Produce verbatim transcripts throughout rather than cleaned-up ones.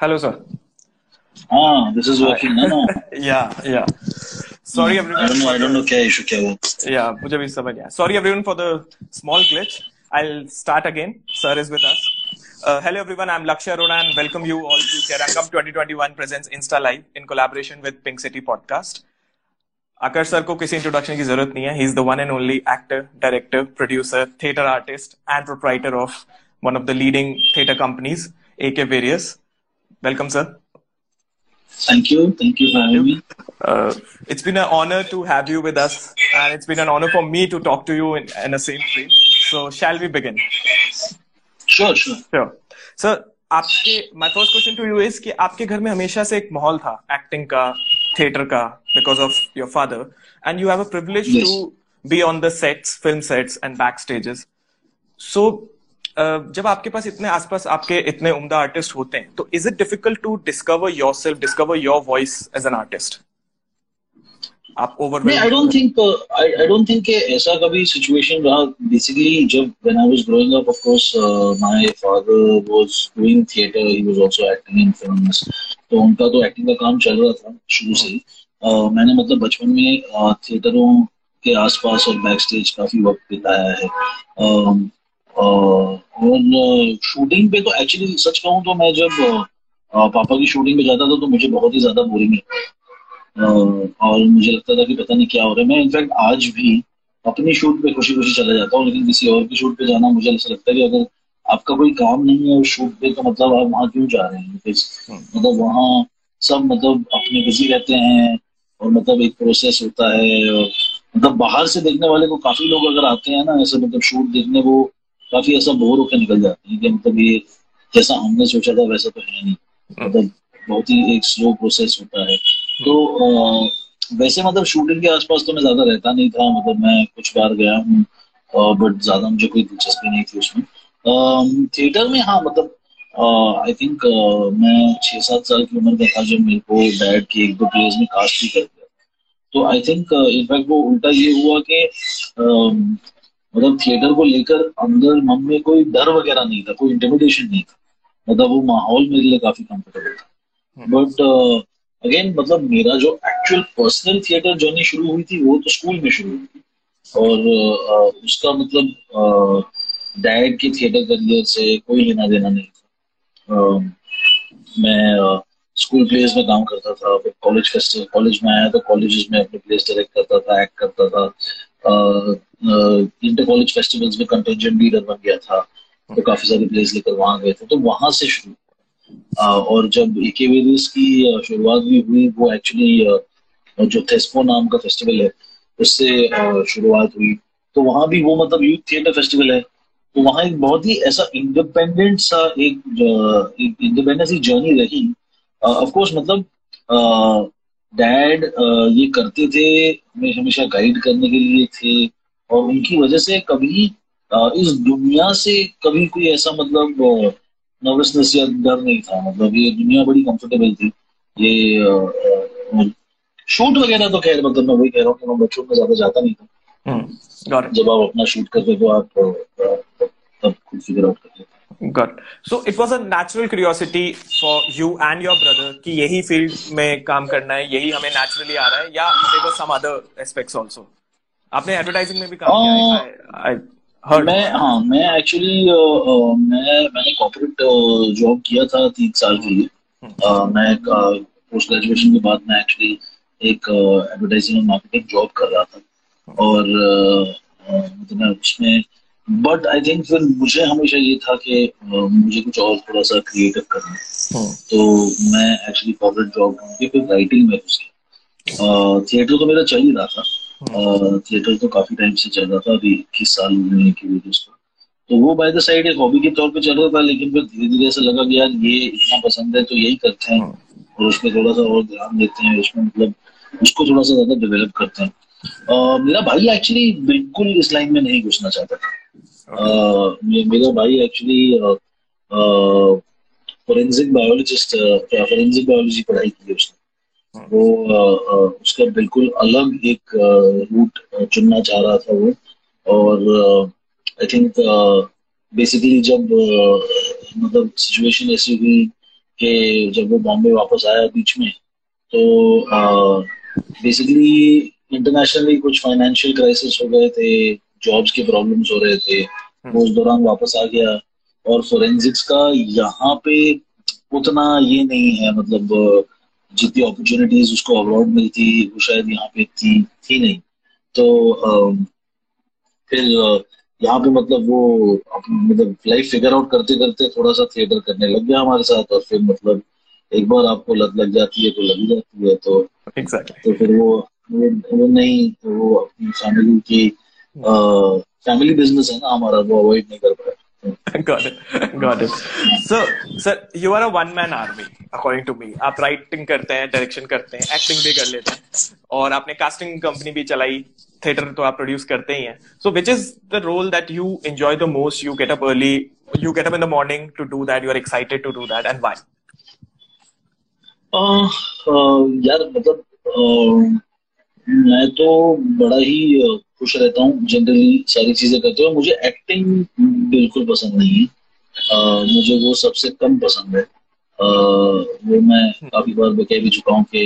Hello, sir. Ah, this is working. No, no. yeah, yeah. Sorry, everyone. I don't know. I don't know. क्या issue क्या हुआ? Yeah, मुझे भी समझ आया. Sorry, everyone, for the small glitch. I'll start again. Sir is with us. Uh, hello, everyone. I'm Lakshya Rona, and welcome you all to Chhara Camp twenty twenty-one presents Insta Live in collaboration with Pink City Podcast. Akash sir को किसी introduction की जरूरत नहीं है. He is the one and only actor, director, producer, theater artist, and proprietor of one of the leading theater companies, A K Various. Welcome, sir. Thank you. Thank you for having me. Uh, it's been an honor to have you with us, and it's been an honor for me to talk to you in, in the same frame. So, shall we begin? Sure, sure. Sure. So, आपके my first question to you is कि आपके घर में हमेशा से एक माहौल था एक्टिंग का, थिएटर का, because of your father, and you have a privilege yes. to be on the sets, film sets and back stages. So, Uh, जब आपके पास इतने आसपास आपके इतने उम्दा आर्टिस्ट होते हैं तो is it difficult to discover yourself, discover your voice as an artist? आप overwhelmed? I don't think I don't think ऐसा कभी सिचुएशन रहा. बेसिकली जब when I was growing up, of course my father was doing theatre, he was also acting in films, तो उनका तो acting का काम चल रहा था शुरू से ही. uh, मैंने मतलब बचपन में uh, थिएटरों के आसपास और बैक स्टेज काफी वक्त बिताया है. uh, Uh, और शूटिंग uh, पे तो एक्चुअली सच कहूँ तो मैं जब uh, पापा की शूटिंग पे जाता था तो मुझे बहुत ही ज्यादा बोरिंग लगता uh, और मुझे लगता था कि पता नहीं क्या हो रहा है. मैं इनफैक्ट आज भी अपनी शूट पे खुशी खुशी चला जाता हूँ, लेकिन किसी और की शूट पे जाना मुझे ऐसा लगता है कि अगर आपका कोई काम नहीं है उस शूट पे तो मतलब आप वहाँ क्यों जा रहे हैं. मतलब वहाँ सब मतलब अपने बिजी रहते हैं और मतलब एक प्रोसेस होता है. और मतलब बाहर से देखने वाले को काफी लोग अगर आते हैं ना ऐसे मतलब शूट देखने, वो काफी ऐसा बोर होकर निकल जाते हैं कि मतलब ये जैसा हमने सोचा था वैसा तो है नहीं. मतलब बहुत ही एक स्लो प्रोसेस होता है. तो आ, वैसे मतलब शूटिंग के आसपास तो मैं ज्यादा रहता नहीं था. मतलब मैं कुछ बार गया हूँ बट ज्यादा मुझे कोई दिलचस्पी नहीं थी उसमें. थिएटर में हाँ मतलब आई थिंक मैं छः सात साल की उम्र का था जब मेरे को डैड की एक दो प्लेस में कास्ट भी कर दिया. तो आई थिंक इनफैक्ट वो उल्टा ये हुआ कि आ, मतलब थिएटर को लेकर अंदर मन में कोई डर वगैरह नहीं था, कोई इंटिमिडेशन नहीं था. मतलब वो माहौल मेरे लिए काफी कंफर्टेबल था. बट अगेन uh, मतलब मेरा जो एक्चुअल पर्सनल थिएटर जर्नी शुरू हुई थी वो तो स्कूल में शुरू हुई थी. और uh, उसका मतलब डैड uh, के थिएटर करियर से कोई लेना देना नहीं था. uh, मैं स्कूल uh, प्लेस में काम करता था, फिर कॉलेज का कॉलेज में आया तो कॉलेज में अपने प्लेस डायरेक्ट करता था, एक्ट करता था. इंटर कॉलेज फेस्टिवल्स में कंटेंजेंट लीडर बन गया था तो काफी सारे प्लेस लेकर वहां गए थे. तो वहां से शुरू हुआ. uh, और जब एके वेरियस की शुरुआत भी हुई वो एक्चुअली uh, जो थेस्पो नाम का फेस्टिवल है उससे uh, शुरुआत हुई. तो वहां भी वो मतलब यूथ थिएटर फेस्टिवल है तो वहाँ एक बहुत ही ऐसा इंडिपेंडेंट सा एक इंडिपेंडेंट सी जर्नी रही. ऑफकोर्स uh, मतलब uh, डैड uh, ये करते थे, हमें हमेशा गाइड करने के लिए थे. और उनकी वजह से कभी uh, इस दुनिया से कभी कोई ऐसा मतलब uh, नर्वसनेस या डर नहीं था. मतलब ये दुनिया बड़ी कंफर्टेबल थी. ये uh, uh, शूट वगैरह तो खैर मतलब मैं वही कह रहा हूँ कि मैं बच्चों में ज्यादा जाता नहीं था. hmm. जब आप अपना शूट करते तो आप uh, तब खुद फिगर आउट करते थे. Good. So it was a natural curiosity for you and your brother कि यही फील्ड में काम करना है, यही हमें naturally आ रहा है, या there were some other aspects also. आपने advertising में भी काम किया है? I, I heard. मैं हाँ मैं actually uh, मैं मैंने corporate uh, job किया था तीन साल के लिए. uh, मैं uh, post graduation के बाद मैं actually एक uh, advertising और marketing job कर रहा था. और uh, uh, मतलब मैं उसमें बट आई थिंक फिर मुझे हमेशा ये था कि uh, मुझे कुछ और थोड़ा सा क्रिएटिव करना है. hmm. तो मैं एक्चुअली कॉर्पोरेट जॉब ढूंढी, फिर राइटिंग में घुस गया. थिएटर तो मेरा चल ही रहा था. hmm. uh, थिएटर तो काफी टाइम से चल रहा था, अभी इक्कीस साल होने की वीडियोस को. तो वो बाय द साइड एक हॉबी के तौर पे चल रहा था, लेकिन फिर धीरे धीरे ऐसा लगा कि यार ये इतना पसंद है तो यही करते हैं. hmm. और उसमें थोड़ा सा और ध्यान देते हैं, उसमें मतलब उसको थोड़ा सा ज्यादा डेवलप करते हैं. uh, मेरा भाई एक्चुअली बिल्कुल इस लाइन में नहीं घुसना चाहता था. Uh, मेरा भाई actually forensic biologist forensic biology पढ़ाई की उसने. वो uh, uh, उसका बिल्कुल अलग एक रूट uh, चुनना चाह रहा था वो. और आई थिंक बेसिकली जब uh, मतलब सिचुएशन ऐसी हुई कि जब वो बॉम्बे वापस आया बीच में, तो बेसिकली इंटरनेशनली कुछ फाइनेंशियल क्राइसिस हो गए थे, जॉब्स के प्रॉब्लम्स हो रहे थे, वो उस दौरान वापस आ गया। और फोरेंसिक्स का यहाँ पे उतना ये नहीं है, मतलब जितनी अपॉर्चुनिटीज उसको अब्रॉड मिलती वो शायद यहाँ पे थी थी नहीं। तो फिर यहाँ पे मतलब वो मतलब लाइफ फिगर आउट करते करते थोड़ा सा थिएटर करने लग गया हमारे साथ। और फिर मतलब एक बार आपको लत लग जाती है तो लगी जाती है, तो exactly. तो फिर वो वो नहीं, वो अपनी फैमिली की फैमिली बिजनेस है ना हमारा, वो अवॉइड नहीं कर पाया। Got it, got it. So, sir, you are a one-man army, according to me. आप writing करते हैं, direction करते हैं, acting भी कर लेते हैं, और आपने casting company भी चलाई, theater तो आप produce करते ही हैं. So, which is the role that you enjoy the most? You get up early, you get up in the morning to do that. You are excited to do that, and why? Uh, uh, यार मतलब uh, मैं तो बड़ा ही खुश रहता हूँ generally सारी चीजें करते हुए। मुझे एक्टिंग बिल्कुल पसंद नहीं है, uh, मुझे वो सबसे कम पसंद है। uh, वो मैं काफी बार कह भी चुका हूँ कि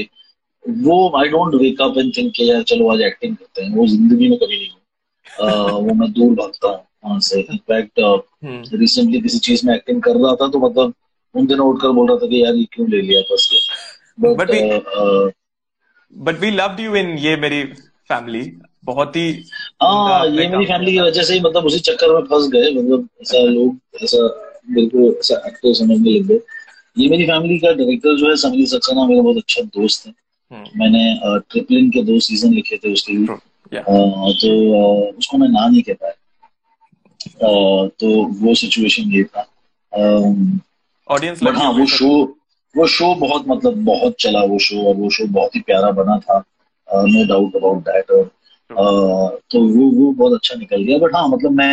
वो I don't wake up and think यार चलो आज एक्टिंग करते हैं, वो जिंदगी में कभी नहीं हो। uh, वो मैं दूर भागता हूँ वहां से। इनफैक्ट रिसेंटली किसी चीज में एक्टिंग कर रहा था, तो मतलब उन दिनों उठकर बोल रहा था कि यार ये क्यों ले लिया बस। But But we loved you in Ye Meri Family. बहुत ही हाँ, ये मेरी फैमिली की वजह से ही मतलब उसी चक्कर में फंस गए, मतलब ऐसा लोग ऐसा बिल्कुल ऐसा एक्टर समझने लग गए। ये मेरी फैमिली का डायरेक्टर जो है समीर सक्सेना, मेरा बहुत अच्छा दोस्त है। मैंने ट्रिपलिंग के दो सीजन लिखे थे उसके लिए, तो उसको मैं ना नहीं कह पाया, तो वो सिचुएशन ये था। ऑडियंस हाँ, वो शो वो शो बहुत मतलब बहुत चला वो शो, और वो शो बहुत ही प्यारा बना था, नो डाउट अबाउट दैट। और तो वो वो बहुत अच्छा निकल गया। बट हाँ मतलब मैं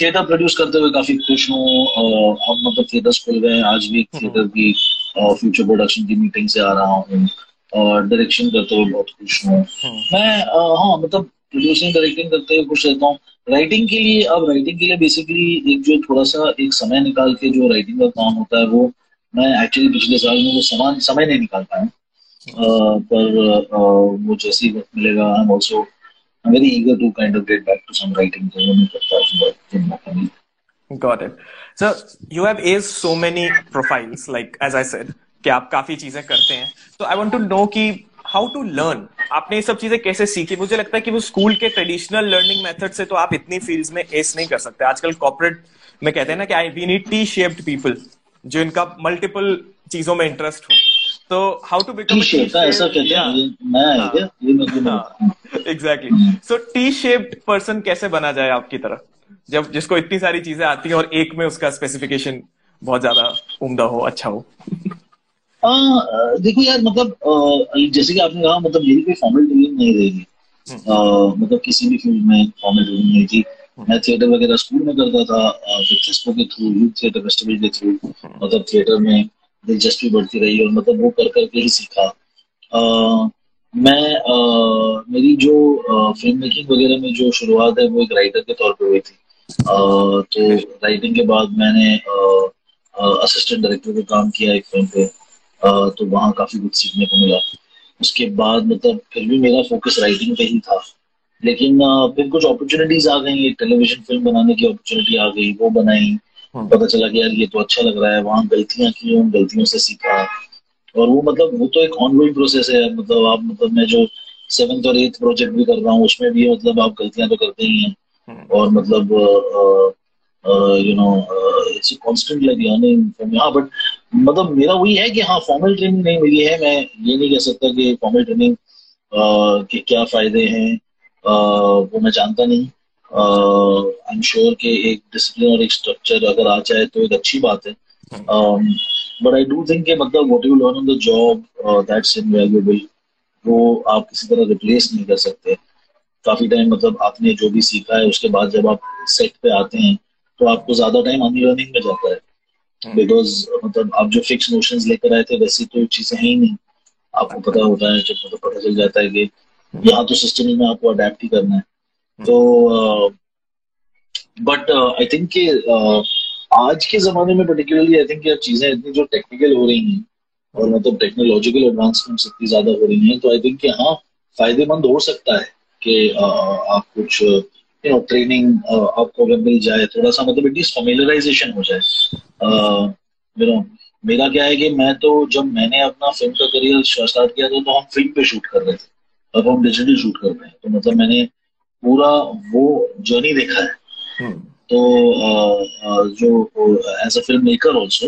थिएटर प्रोड्यूस करते हुए काफी खुश हूँ। हम मतलब थिएटर स्कूल गए, आज भी थिएटर की फ्यूचर प्रोडक्शन की मीटिंग से आ रहा हूँ, और डायरेक्शन करते हुए बहुत खुश हूँ मैं। हाँ मतलब प्रोड्यूसिंग डायरेक्टिंग करते हुए खुश रहता हूँ। राइटिंग के लिए, अब राइटिंग के लिए बेसिकली एक जो थोड़ा सा एक समय निकाल के जो राइटिंग का काम होता है, वो मैं एक्चुअली पिछले साल में वो समान समय नहीं निकाल पाया। uh, पर uh, वो जैसे ही वक्त मिलेगा, I am also I am very eager to kind of get back to some writing, जो मैं करता हूँ। Got it. So you have aced so many profiles, like as I said, कि आप काफी चीजें करते हैं। So I want to know कि हाउ टू लर्न, आपने ये सब चीजें कैसे सीखी? मुझे लगता है कि वो स्कूल के ट्रेडिशनल लर्निंग मेथड से तो आप इतनी फील्ड्स में एस नहीं कर सकते। आजकल कॉर्पोरेट में कहते हैं ना कि I we need T shaped people, जो इनका मल्टीपल चीजों में इंटरेस्ट हो। तो how to become T shaped, ऐसा कहते हैं मैं क्या ये मतलब exactly. So T shaped person कैसे बना जाए आपकी तरह, जब जिसको इतनी सारी चीजें आती है और एक में उसका स्पेसिफिकेशन बहुत ज्यादा उम्दा हो, अच्छा हो? Uh, देखो यार मतलब uh, जैसे कि आपने कहा, मतलब मेरी कोई फॉर्मल ट्रेनिंग नहीं रहेगी, uh, मतलब किसी भी फील्ड में फॉर्मल ट्रेनिंग नहीं थी। मैं थिएटर वगैरह स्कूल में करता था, फिर थेस्पो के थ्रू, यूथ थिएटर फेस्टिवल के थ्रू मतलब थिएटर में दिलचस्पी बढ़ती रही, और मतलब वो कर करके ही सीखा। uh, मैं uh, मेरी जो फिल्म मेकिंग वगैरह में जो शुरुआत है वो एक राइटर के तौर पर हुई थी। uh, तो राइटिंग के बाद मैंने असिस्टेंट डायरेक्टर का काम किया एक फिल्म पे, Uh, तो वहाँ काफी कुछ सीखने को मिला। उसके बाद मतलब फिर भी मेरा फोकस राइटिंग पे ही था, लेकिन uh, फिर कुछ अपॉर्चुनिटीज आ गई। एक टेलीविजन फिल्म बनाने की अपॉर्चुनिटी आ गई, वो बनाई। hmm. पता चला कि यार ये तो अच्छा लग रहा है, वहाँ गलतियाँ की, उन गलतियों से सीखा। और वो मतलब वो तो एक ऑनगोइंग प्रोसेस है, मतलब आप मतलब मैं जो सेवन्थ और एथ प्रोजेक्ट भी कर रहा हूँ, उसमें भी मतलब आप गलतियाँ तो करते ही हैं। hmm. और मतलब uh, uh, you know it's a constant like learning for me. हाँ बट मतलब मेरा वही है कि हाँ फॉर्मल ट्रेनिंग नहीं मिली है। मैं ये नहीं कह सकता कि फॉर्मल ट्रेनिंग uh, के क्या फायदे हैं, uh, वो मैं जानता नहीं। आई एम श्योर कि एक डिसिप्लिन और एक स्ट्रक्चर अगर आ जाए तो एक अच्छी बात है, बट आई डू थिंक मतलब what you learn on the job that's invaluable, वो आप किसी तरह रिप्लेस नहीं कर सकते। काफी टाइम मतलब आपने जो भी सीखा है, उसके बाद जब आप सेट पे आते हैं तो आपको ज्यादा टाइम अनलर्निंग में जाता है, बिकॉज मतलब आप जो फिक्स नोशंस लेकर आए थे वैसी तो चीजें हैं ही नहीं। आपको पता होता है जब मतलब पता चल जाता है कि यहाँ तो सिस्टम में आपको अडेप्ट ही करना है। तो बट आई थिंक आज के जमाने में पर्टिकुलरली आई थिंक यार चीजें इतनी जो टेक्निकल हो रही हैं और मतलब टेक्नोलॉजिकल एडवांसमेंट्स इतनी ज्यादा हो रही हैं, तो आई थिंक कि हाँ फायदेमंद हो सकता है कि आप कुछ यू नो ट्रेनिंग आपको अगर मिल जाए, थोड़ा सा मतलब एटलीस्ट फैमिलियराइजेशन हो जाए. यू नो मेरा क्या है कि मैं तो जब मैंने अपना फिल्म का करियर स्टार्ट किया था तो हम फिल्म पे शूट कर रहे थे, अब हम डिजिटल शूट कर रहे हैं, तो मतलब मैंने पूरा वो जर्नी देखा है. hmm. तो uh, जो as a film maker also,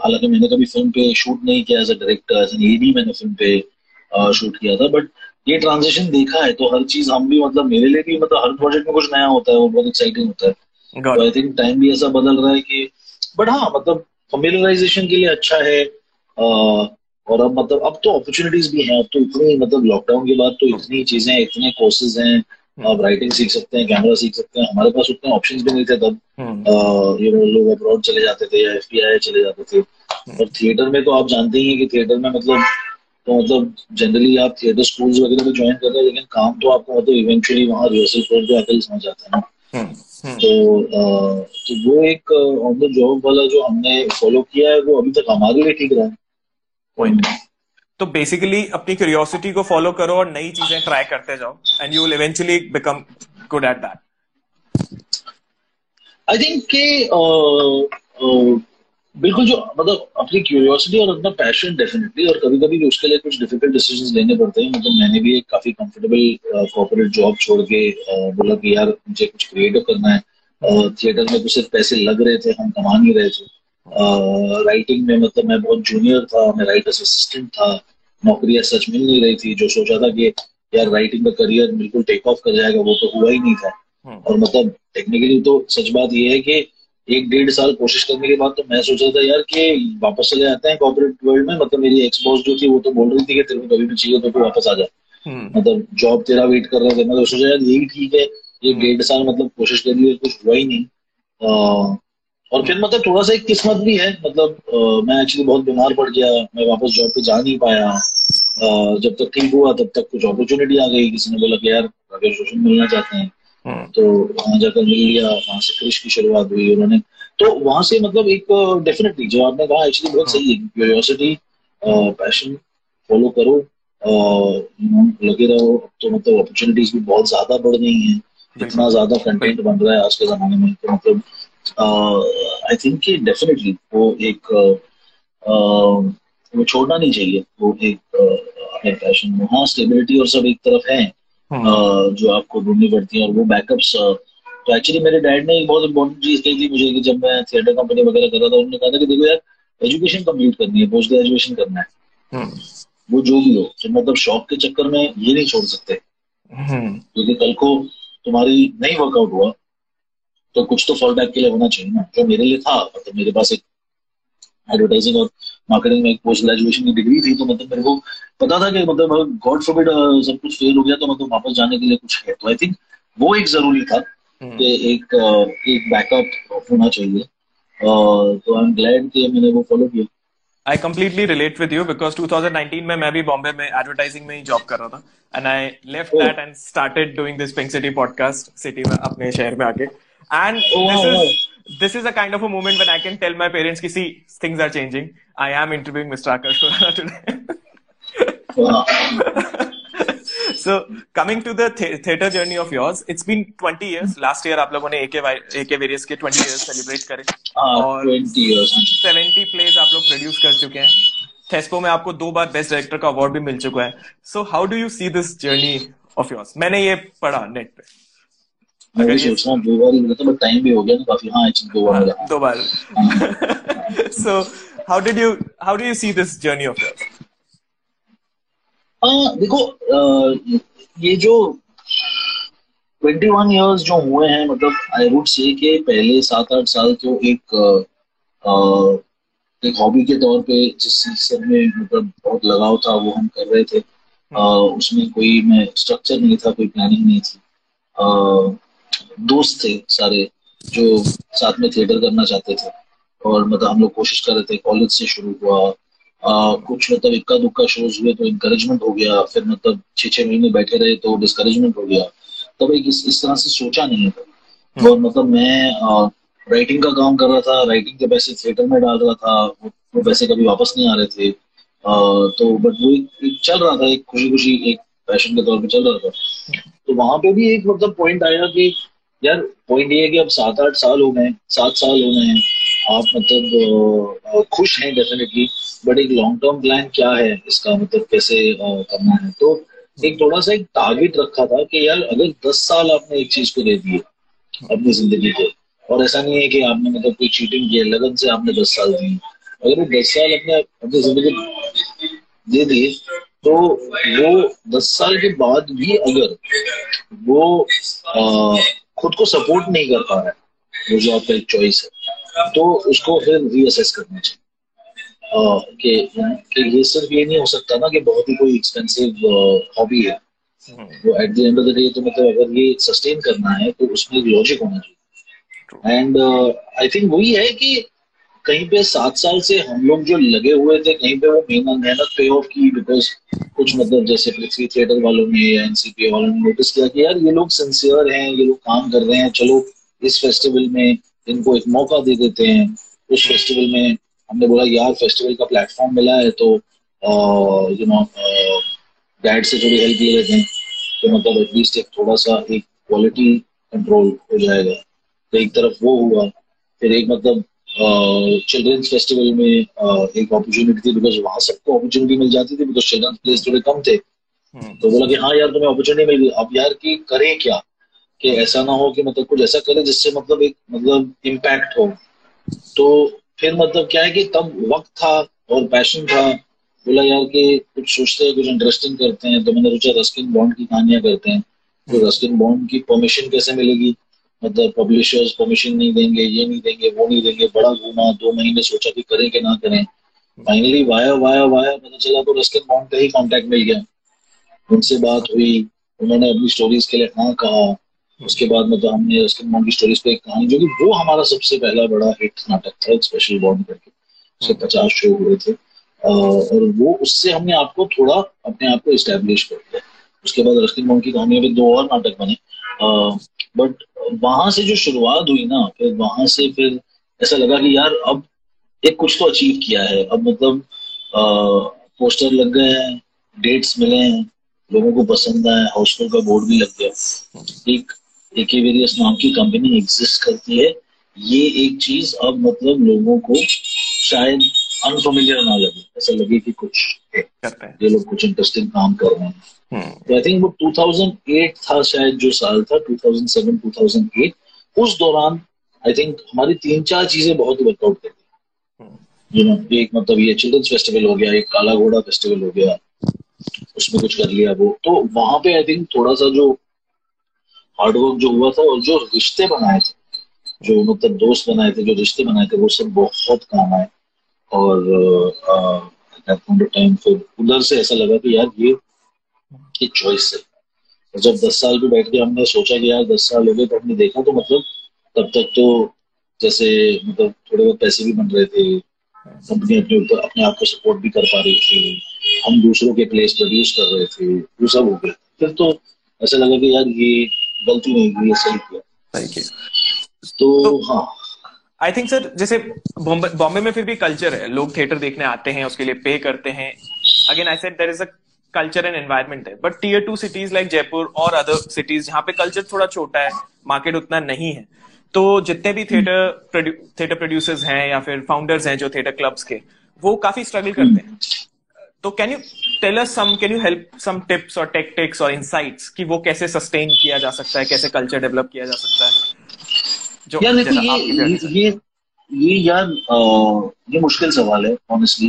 हालांकि मैंने कभी फिल्म पे शूट नहीं किया as a director, as an AD मैंने फिल्म पे uh, शूट किया था, बट ये ट्रांजिशन देखा है. तो हर चीज हम भी मतलब मेरे लिए भी मतलब हर प्रोजेक्ट में कुछ नया होता है, वो बहुत एक्साइटिंग होता है. तो आई थिंक टाइम भी ऐसा बदल रहा है कि बट हाँ मतलब फैमिलियराइजेशन के लिए अच्छा है. uh, और अब मतलब अब तो अपॉर्चुनिटीज भी हैं, अब तो इतनी मतलब लॉकडाउन के बाद तो इतनी चीजें, इतने कोर्सेज हैं, आप राइटिंग सीख सकते हैं, कैमरा सीख सकते हैं. हमारे पास उतने ऑप्शंस भी नहीं थे तब. uh, ये लोग अब्रॉड चले जाते थे या एफबीआई चले जाते थे. और थिएटर में तो आप जानते ही हैं कि थिएटर में मतलब तो मतलब जनरली आप थिएटर स्कूल्स वगैरह में ज्वाइन करते हैं, लेकिन काम तो आपको मतलब इवेंचुअली वहाँ रिहर्सल फ्लोर पे आकर समझ आता है ना. तो तो वो एक ऑन द जॉब वाला जो हमने फॉलो किया है वो अभी तक हमारे लिए ठीक रहा है. Point. तो बेसिकली अपनी क्यूरियोसिटी को फॉलो करो और नई चीजें ट्राई करते जाओ and you will eventually become good at that. I think कि बिल्कुल जो मतलब अपनी क्यूरियोसिटी और अपना पैशन डेफिनेटली, और कभी कभी उसके लिए कुछ डिफिकल्ट डिसीजंस लेने पड़ते हैं. मतलब मैंने भी एक काफी कंफर्टेबल कॉर्पोरेट जॉब छोड़ के uh, बोला कि यार मुझे कुछ क्रिएटिव करना है. थिएटर uh, में तो सिर्फ पैसे लग रहे थे, हम कमा नहीं रहे थे. राइटिंग uh, में मतलब मैं बहुत जूनियर था, मैं राइटर असिस्टेंट था, नौकरियां सच मिल नहीं रही थी. जो सोचा था कि यार राइटिंग का करियर बिल्कुल टेक ऑफ कर जाएगा वो तो हुआ ही नहीं था. hmm. और मतलब टेक्निकली तो सच बात ये है कि एक डेढ़ साल कोशिश करने के बाद तो मैं सोचा था यार कि वापस चले जाते हैं कॉर्पोरेट वर्ल्ड में. मतलब मेरी एक्सबॉस जो थी वो तो बोल रही थी कि तेरे को कभी भी चाहिए तो तू वापस आ जा. hmm. मतलब जॉब तेरा वेट कर रहे थे. मतलब सोचा यार यही ठीक है, एक डेढ़ साल मतलब कोशिश कर ली, कुछ हुआ ही नहीं. और फिर मतलब थोड़ा सा एक किस्मत भी है. मतलब आ, मैं एक्चुअली बहुत बीमार पड़ गया, मैं वापस जॉब पे जा नहीं पाया. आ, जब तक ठीक हुआ तब तक कुछ अपॉर्चुनिटी आ गई. किसी ने बोला कि यार अगर सोशल मिलना चाहते हैं तो वहां जाकर मिल लिया, वहां से क्रिश की शुरुआत हुई उन्होंने. तो वहां से मतलब एक डेफिनेटली जो आपने कहा एक्चुअली बहुत सही है. क्यूरियोसिटी, पैशन फॉलो करो, लगे रहो. तो मतलब अपॉर्चुनिटीज भी बहुत ज्यादा बढ़ गई है, इतना ज्यादा कंटेंट बन रहा है आज के जमाने में. तो मतलब आई थिंक कि डेफिनेटली वो एक uh, वो छोड़ना नहीं चाहिए, वो एक अपने uh, पैशन में. हाँ स्टेबिलिटी और सब एक तरफ है uh, जो आपको ढूंढनी पड़ती है, और वो बैकअप्स. uh, तो एक्चुअली मेरे डैड ने एक बहुत इंपॉर्टेंट चीज कही थी मुझे कि जब मैं थिएटर कंपनी वगैरह कर रहा था, उन्होंने कहा था कि देखो यार एजुकेशन कंप्लीट करनी है, पोस्ट ग्रेजुएशन करना है, वो जो भी हो. तो मतलब शौक के चक्कर में ये नहीं छोड़ सकते, क्योंकि कल को तुम्हारी नहीं वर्कआउट हुआ तो कुछ तो फॉल बैक के लिए होना चाहिए ना. जो मेरे लिए था, मतलब मेरे पास एक एडवर्टाइजिंग और मार्केटिंग में एक पोस्ट ग्रेजुएशन की डिग्री थी, तो मतलब मेरे को पता था कि मतलब गॉड फॉरबिड सब कुछ फेल हो गया तो मतलब वापस जाने के लिए कुछ है. तो आई थिंक वो एक जरूरी था कि एक एक बैकअप होना चाहिए. तो आई एम ग्लैड कि मैंने वो फॉलो किया. I completely relate with you because twenty nineteen में मैं भी बॉम्बे में एडवर्टाइजिंग में ही जॉब कर रहा था and I left oh. that and started doing this Pink City podcast city में अपने शहर में आके. And oh, this is oh. this is a kind of a moment when I can tell my parents कि see things are changing. I am interviewing Mister Akash Khurana today. wow. So coming to the th- theater journey of yours, it's been twenty years. Last year आप लोगों ने A K A K Various के twenty years celebrate करे और twenty years seventy plays आप लोग produce कर चुके हैं. Thespo में आपको दो बार best director का award भी मिल चुका है. So how do you see this journey of yours? मैंने ये पढ़ा net पे. मैं भी सोचता हूँ दो बार ही मिला था, बट टाइम भी हो गया ना काफी. हाँ एक्चुअली दो बार मिला. दो बार. So how did you how do you see this journey of yours? आ, देखो आ, ये जो twenty-one years जो हुए हैं, मतलब आई वुड से के पहले सात आठ साल तो एक आ, एक हॉबी के तौर पे जिस चीज में मतलब बहुत लगाव था वो हम कर रहे थे. आ, उसमें कोई मैं स्ट्रक्चर नहीं था, कोई प्लानिंग नहीं थी. आ, दोस्त थे सारे जो साथ में थिएटर करना चाहते थे, और मतलब हम लोग कोशिश कर रहे थे. कॉलेज से शुरू हुआ, Uh, कुछ मतलब इक्का दुक्का शोज हुए तो इनकरेजमेंट हो गया, फिर मतलब छह छह महीने बैठे रहे तो डिस्करेजमेंट हो गया. तब एक इस, इस तरह से सोचा नहीं था. और मतलब मैं राइटिंग का काम कर रहा था, राइटिंग के पैसे थिएटर में डाल रहा था, वो पैसे कभी वापस नहीं आ रहे थे, तो बट वो एक चल रहा था, एक खुशी खुशी एक पैशन के तौर पे चल रहा था। तो वहां पे भी एक मतलब पॉइंट आया कि यार पॉइंट ये है कि अब सात आठ साल हो गए, सात साल हो गए हैं, आप मतलब खुश हैं डेफिनेटली, बट एक लॉन्ग टर्म प्लान क्या है इसका, मतलब कैसे करना है। तो एक थोड़ा सा एक टारगेट रखा था कि यार अगर दस साल आपने एक चीज को दे दिए अपनी जिंदगी को, और ऐसा नहीं है कि आपने मतलब कोई चीटिंग की है, लगन से आपने दस साल दिए, अगर वो दस साल अपने अपनी जिंदगी दे दिए तो वो दस साल के बाद भी अगर वो आ, खुद को सपोर्ट नहीं कर पा रहा है, वो जो आपका एक चॉइस है, तो उसको फिर रीअसेस करना चाहिए। Uh, के, के ये सिर्फ ये नहीं हो सकता ना कि बहुत ही कोई एक्सपेंसिव हॉबी है वो at the end of the day. तो मतलब अगर ये सस्टेन करना है तो उसमें एक लॉजिक होना चाहिए, एंड आई थिंक वही है कि कहीं पे सात साल से हम लोग जो लगे हुए थे कहीं पे वो मेहनत पे ऑफ की, बिकॉज कुछ मतलब जैसे पृथ्वी थिएटर वालों ने या एनसीपीए वालों ने नोटिस किया कि यार ये लोग सिंसियर हैं, ये लोग काम कर रहे हैं, चलो इस फेस्टिवल में इनको एक मौका दे देते हैं। उस फेस्टिवल में हमने बोला यार फेस्टिवल का प्लेटफॉर्म मिला है तो यू नो डैड से थोड़ी हेल्प ले लेते हैं, तो मतलब एटलीस्ट एक थोड़ा सा एक क्वालिटी कंट्रोल हो जाएगा। तो एक तरफ वो हुआ, फिर एक मतलब चिल्ड्रंस फेस्टिवल में एक अपॉर्चुनिटी थी, बिकॉज वहाँ सबको अपॉर्चुनिटी मिल जाती थी, बिकॉज चिल्ड्रंस प्लेस थोड़े कम थे। तो बोला कि हाँ यार तुम्हें अपॉर्चुनिटी मिल गई, अब यार कि करें क्या कि ऐसा ना हो कि मतलब कुछ ऐसा करे जिससे मतलब एक मतलब इम्पैक्ट हो। तो फिर मतलब क्या है कि तब वक्त था और पैशन था, बोला यार कि कुछ सोचते हैं, कुछ इंटरेस्टिंग करते हैं। तो मैंने सोचा रस्किन बॉन्ड की कहानियां करते हैं, तो रस्किन बॉन्ड की परमिशन कैसे मिलेगी, मतलब पब्लिशर्स परमिशन नहीं देंगे, ये नहीं देंगे, वो नहीं देंगे। बड़ा घूमा, दो महीने सोचा कि करें कि ना करें, फाइनली वाया वाया वाया पता चला तो रस्किन बॉन्ड का ही कॉन्टेक्ट मिल गया। उनसे बात हुई, उन्होंने अपनी स्टोरीज के लिए हाँ कहा। उसके बाद मतलब हमने रस्किन बॉन्ड की स्टोरीज पे एक कहानी, जो कि वो हमारा सबसे पहला बड़ा हिट नाटक था, एक स्पेशल बॉन्ड करके, उससे पचास शो हुए थे, और वो उससे हमने आपको थोड़ा अपने आप को इस्टेब्लिश कर दिया। उसके बाद रस्किन बॉन्ड की कहानियों पे दो और नाटक बने, बट वहां से जो शुरुआत हुई ना, फिर वहां से फिर ऐसा लगा कि यार अब एक कुछ तो अचीव किया है। अब मतलब पोस्टर लग गए हैं, डेट्स मिले हैं, लोगों को पसंद आया, हाउसफुल का बोर्ड भी लग गया। एक एके वेरियस नाम की कंपनी एग्जिस्ट करती है, ये एक चीज अब मतलब लोगों को शायद अनफेमिलियर ना लगे, ऐसा लगे कि कुछ है, ये लोग कुछ इंटरेस्टिंग काम कर रहे हैं। तो आई थिंक वो दो हज़ार आठ था शायद, जो साल था दो हज़ार सात दो हज़ार आठ, उस दौरान आई थिंक हमारी तीन चार चीजें बहुत वर्कआउट कर गई। यू नो एक मतलब ये चिल्ड्रंस फेस्टिवल हो गया, एक काला घोड़ा फेस्टिवल हो गया, उसमें कुछ कर लिया वो। तो वहां पे आई थिंक थोड़ा सा जो हार्डवर्क जो हुआ था और जो रिश्ते बनाए थे, जो मतलब दोस्त बनाए थे, जो रिश्ते बनाए थे, वो सब बहुत काम आए। और एट दैट टाइम फिर उधर से ऐसा लगा कि यार ये एक चॉइस है। और जब दस साल पे बैठ के हमने सोचा कि यार दस साल हो गए, तो हमने देखा तो मतलब तब तक तो जैसे मतलब थोड़े बहुत पैसे भी बन रहे थे, कंपनी अपने ऊपर अपने आप को सपोर्ट भी कर पा रही थी, हम दूसरों के प्लेस प्रोड्यूस कर रहे थे, वो सब हो गया। फिर तो ऐसा लगा कि यार ये गलती नहीं हुई, ये सही किया। तो हाँ आई थिंक सर, जैसे बॉम्बे में फिर भी कल्चर है, लोग थिएटर देखने आते हैं, उसके लिए पे करते हैं। Again I said there is a culture and environment है, but tier two cities like Jaipur और अदर सिटीज जहाँ पे कल्चर थोड़ा छोटा है, मार्केट उतना नहीं है, तो जितने भी थिएटर थिएटर प्रोड्यूसर्स हैं या फिर फाउंडर्स हैं जो थिएटर क्लब्स के, वो काफी स्ट्रगल करते हैं। तो can you tell us some can you help some tips और टेक्टिक्स और इनसाइट्स कि वो कैसे सस्टेन किया जा सकता है, कैसे कल्चर डेवलप किया जा सकता है? जो यार ये, ये ये यार आ, ये मुश्किल सवाल है ऑनेस्टली।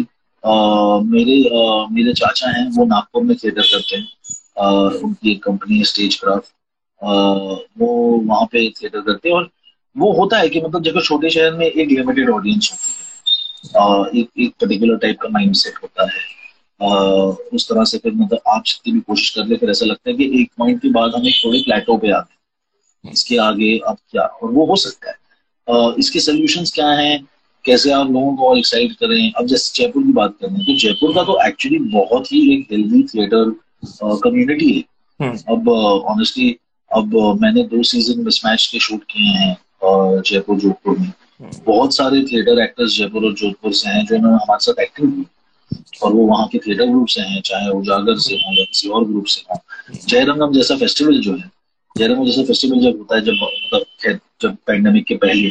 मेरे आ, मेरे चाचा हैं, वो नागपुर में थिएटर करते हैं, आ, उनकी एक कंपनी है स्टेज क्राफ्ट, वो वहाँ पे थिएटर करते हैं। और वो होता है कि मतलब जब छोटे शहर में एक लिमिटेड ऑडियंस होती है, एक एक पर्टिकुलर टाइप का माइंडसेट होता है, आ, उस तरह से फिर मतलब आप जितनी भी कोशिश कर ले, फिर ऐसा लगता है कि एक पॉइंट के बाद हमें थोड़े प्लेटो पे आ गए, इसके आगे अब क्या। और वो हो सकता है आ, इसके सोल्यूशंस क्या हैं, कैसे आप लोगों को और एक्साइट करें। अब जैसे जयपुर की बात करें तो जयपुर का तो एक्चुअली बहुत ही एक हेल्दी थिएटर कम्युनिटी है। अब ऑनेस्टली अब मैंने दो सीजन मिसमैच के शूट किए हैं, जयपुर जोधपुर में बहुत सारे थिएटर एक्टर्स जयपुर और जोधपुर से हैं जो हमारे साथ एक्टिव हुए और वो वहाँ के थिएटर ग्रुप से हैं, चाहे उजागर से हों या किसी और ग्रुप से हों। जयरंगम जैसा फेस्टिवल जो है, जयरंगम जैसा फेस्टिवल जब होता है, जब मतलब जब पैंडेमिक के पहले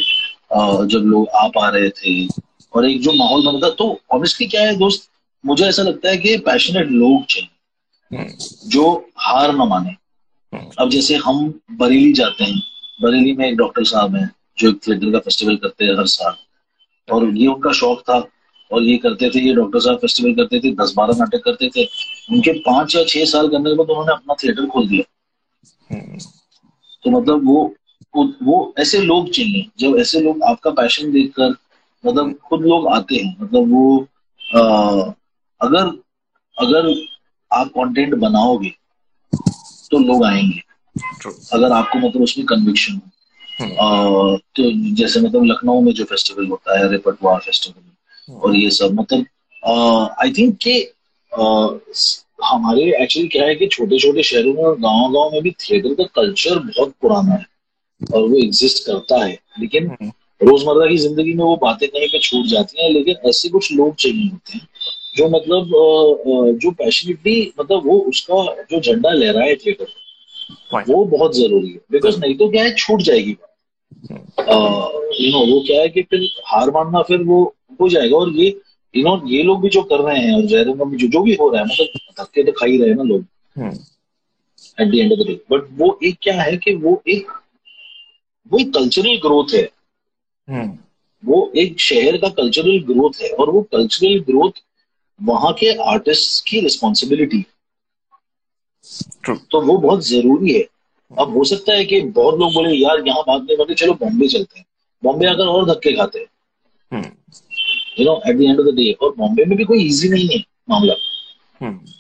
जब लोग आ पा रहे थे और एक जो माहौल बनता, तो ऑब्वियसली क्या है दोस्त, मुझे ऐसा लगता है कि पैशनेट लोग चाहिए जो हार ना माने। अब जैसे हम बरेली जाते हैं, बरेली में एक डॉक्टर साहब हैं जो एक थिएटर का फेस्टिवल करते हैं हर साल और ये उनका शौक था और ये करते थे। ये डॉक्टर साहब फेस्टिवल करते थे, दस बारह नाटक करते थे। उनके पांच या छह साल करने के बाद उन्होंने अपना थिएटर खोल दिया। तो मतलब वो वो ऐसे लोग चाहिए, जब ऐसे लोग आपका पैशन देखकर मतलब खुद लोग आते हैं। मतलब वो आ, अगर अगर आप कंटेंट बनाओगे तो लोग आएंगे, अगर आपको मतलब उसमें कन्विक्शन हो। तो जैसे मतलब लखनऊ में जो फेस्टिवल होता है रेपरटवार फेस्टिवल और ये सब, मतलब आई थिंक कि हमारे एक्चुअली क्या है कि छोटे छोटे शहरों में और गाँव गाँव में भी थिएटर का कल्चर बहुत पुराना है और वो एग्जिस्ट करता है, लेकिन रोजमर्रा की जिंदगी में वो बातें कहीं पे छूट जाती हैं। लेकिन ऐसे कुछ लोग चाहिए होते हैं जो मतलब जो पैशनेटली मतलब वो उसका जो झंडा लहराए थिएटर, वो बहुत जरूरी है। बिकॉज नहीं तो क्या है, छूट जाएगी यू नो। वो क्या है कि फिर हार मानना फिर वो हो जाएगा। और ये यू नो ये लोग भी जो कर रहे हैं और जयरंग में जो जो भी हो रहा है, मतलब धक्के तो खा ही रहे हैं ना लोग at the end of the day. But वो एक क्या है कि वो एक वो कल्चरल ग्रोथ है, वो एक शहर का कल्चरल ग्रोथ है और वो कल्चरल ग्रोथ वहां के आर्टिस्ट की रिस्पॉन्सिबिलिटी। तो वो बहुत जरूरी है। अब हो सकता है कि बहुत लोग बोले यार यहाँ बात नहीं करते, चलो बॉम्बे चलते हैं, बॉम्बे आकर और धक्के खाते हैं you know at the end of the day. और बॉम्बे में भी कोई इजी नहीं है मामला।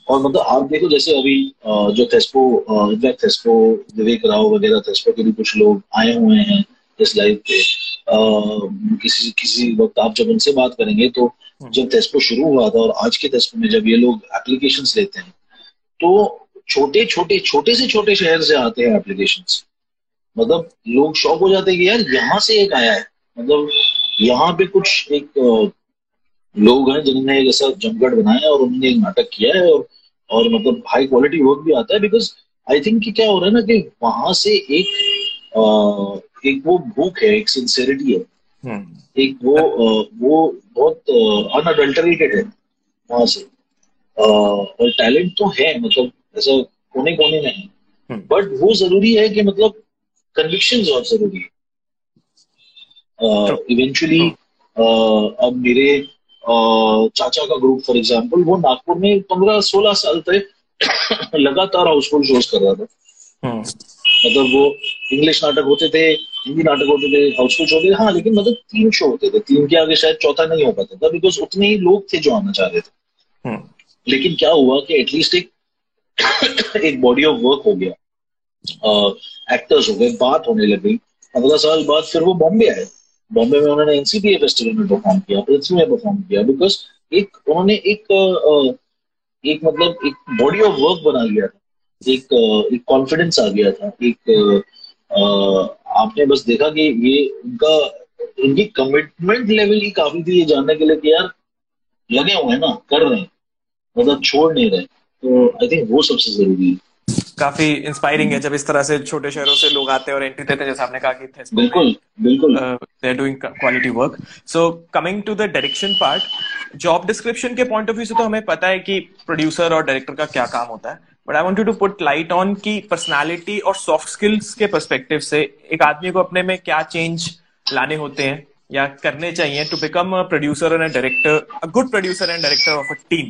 और मतलब आप देखो जैसे अभी जो थेस्पो थेस्पो विवेक राव वगैरह, थेस्पो के भी कुछ लोग आए हुए हैं इस लाइव पे। Uh, किसी किसी वक्त आप जब उनसे बात करेंगे, तो जब थेस्पो शुरू हुआ था और आज के थेस्पो में जब ये लोग एप्लीकेशंस लेते हैं, तो छोटे छोटे छोटे से छोटे शहर से आते हैं एप्लीकेशंस। मतलब लोग शौक हो जाते हैं कि यार यहाँ से एक आया है, मतलब यहाँ पे कुछ एक लोग हैं जिन्होंने एक ऐसा जमघट बनाया है और उन्होंने एक नाटक किया है और, और मतलब हाई क्वालिटी वर्क भी आता है। बिकॉज आई थिंक कि क्या हो रहा है ना कि वहां से एक uh, एक वो भूख है, एक सिंसियरिटी है, hmm. एक वो आ, वो बहुत अनअडल्टरेटेड है वहां से। आ, और टैलेंट तो है, मतलब ऐसा कोने कोने में है, hmm. बट वो जरूरी है कि मतलब कन्विक्शन बहुत जरूरी है इवेंचुअली। hmm. hmm. अब मेरे आ, चाचा का ग्रुप फॉर एग्जांपल, वो नागपुर में पंद्रह सोलह साल तक लगातार हाउसफुल शोज कर रहा था। hmm. मतलब वो इंग्लिश नाटक होते थे, हिंदी नाटक होते थे, हाउसफुल शो होते थे, हाँ, लेकिन मतलब तीन शो होते थे, तीन के आगे शायद चौथा नहीं हो पाता था बिकॉज उतने ही लोग थे जो आना चाह रहे थे। hmm. लेकिन क्या हुआ कि एटलीस्ट एक एक बॉडी ऑफ वर्क हो गया, एक्टर्स हो गए, बात होने लगी। पंद्रह साल बाद फिर वो बॉम्बे आए, बॉम्बे में उन्होंने एनसीपीए फेस्टिवल में परफॉर्म किया, पृथ्वी में परफॉर्म किया, बिकॉज एक उन्होंने एक uh, एक मतलब एक बॉडी ऑफ वर्क बना लिया था, एक कॉन्फिडेंस आ गया था, एक आ, आपने बस देखा कि ये उनका उनकी कमिटमेंट लेवल ही काफी थी ये जानने के लिए कि यार लगे हुए हैं ना, कर रहे हैं, मतलब छोड़ नहीं रहे। तो आई थिंक वो सबसे जरूरी है। काफी इंस्पायरिंग है जब इस तरह से छोटे शहरों से लोग आते हैं और एंट्री देते हैं, जैसे आपने कहा कि थेस्पो बिल्कुल बिल्कुल they are doing quality work. So coming to the direction part, job description के पॉइंट ऑफ व्यू से तो हमें पता है कि प्रोड्यूसर और डायरेक्टर का क्या काम होता है, but I wanted to put light on की पर्सनालिटी और सॉफ्ट स्किल्स के पर्सपेक्टिव से एक आदमी को अपने में क्या चेंज लाने होते हैं या करने चाहिए to become a producer and director, a good producer and director of a team.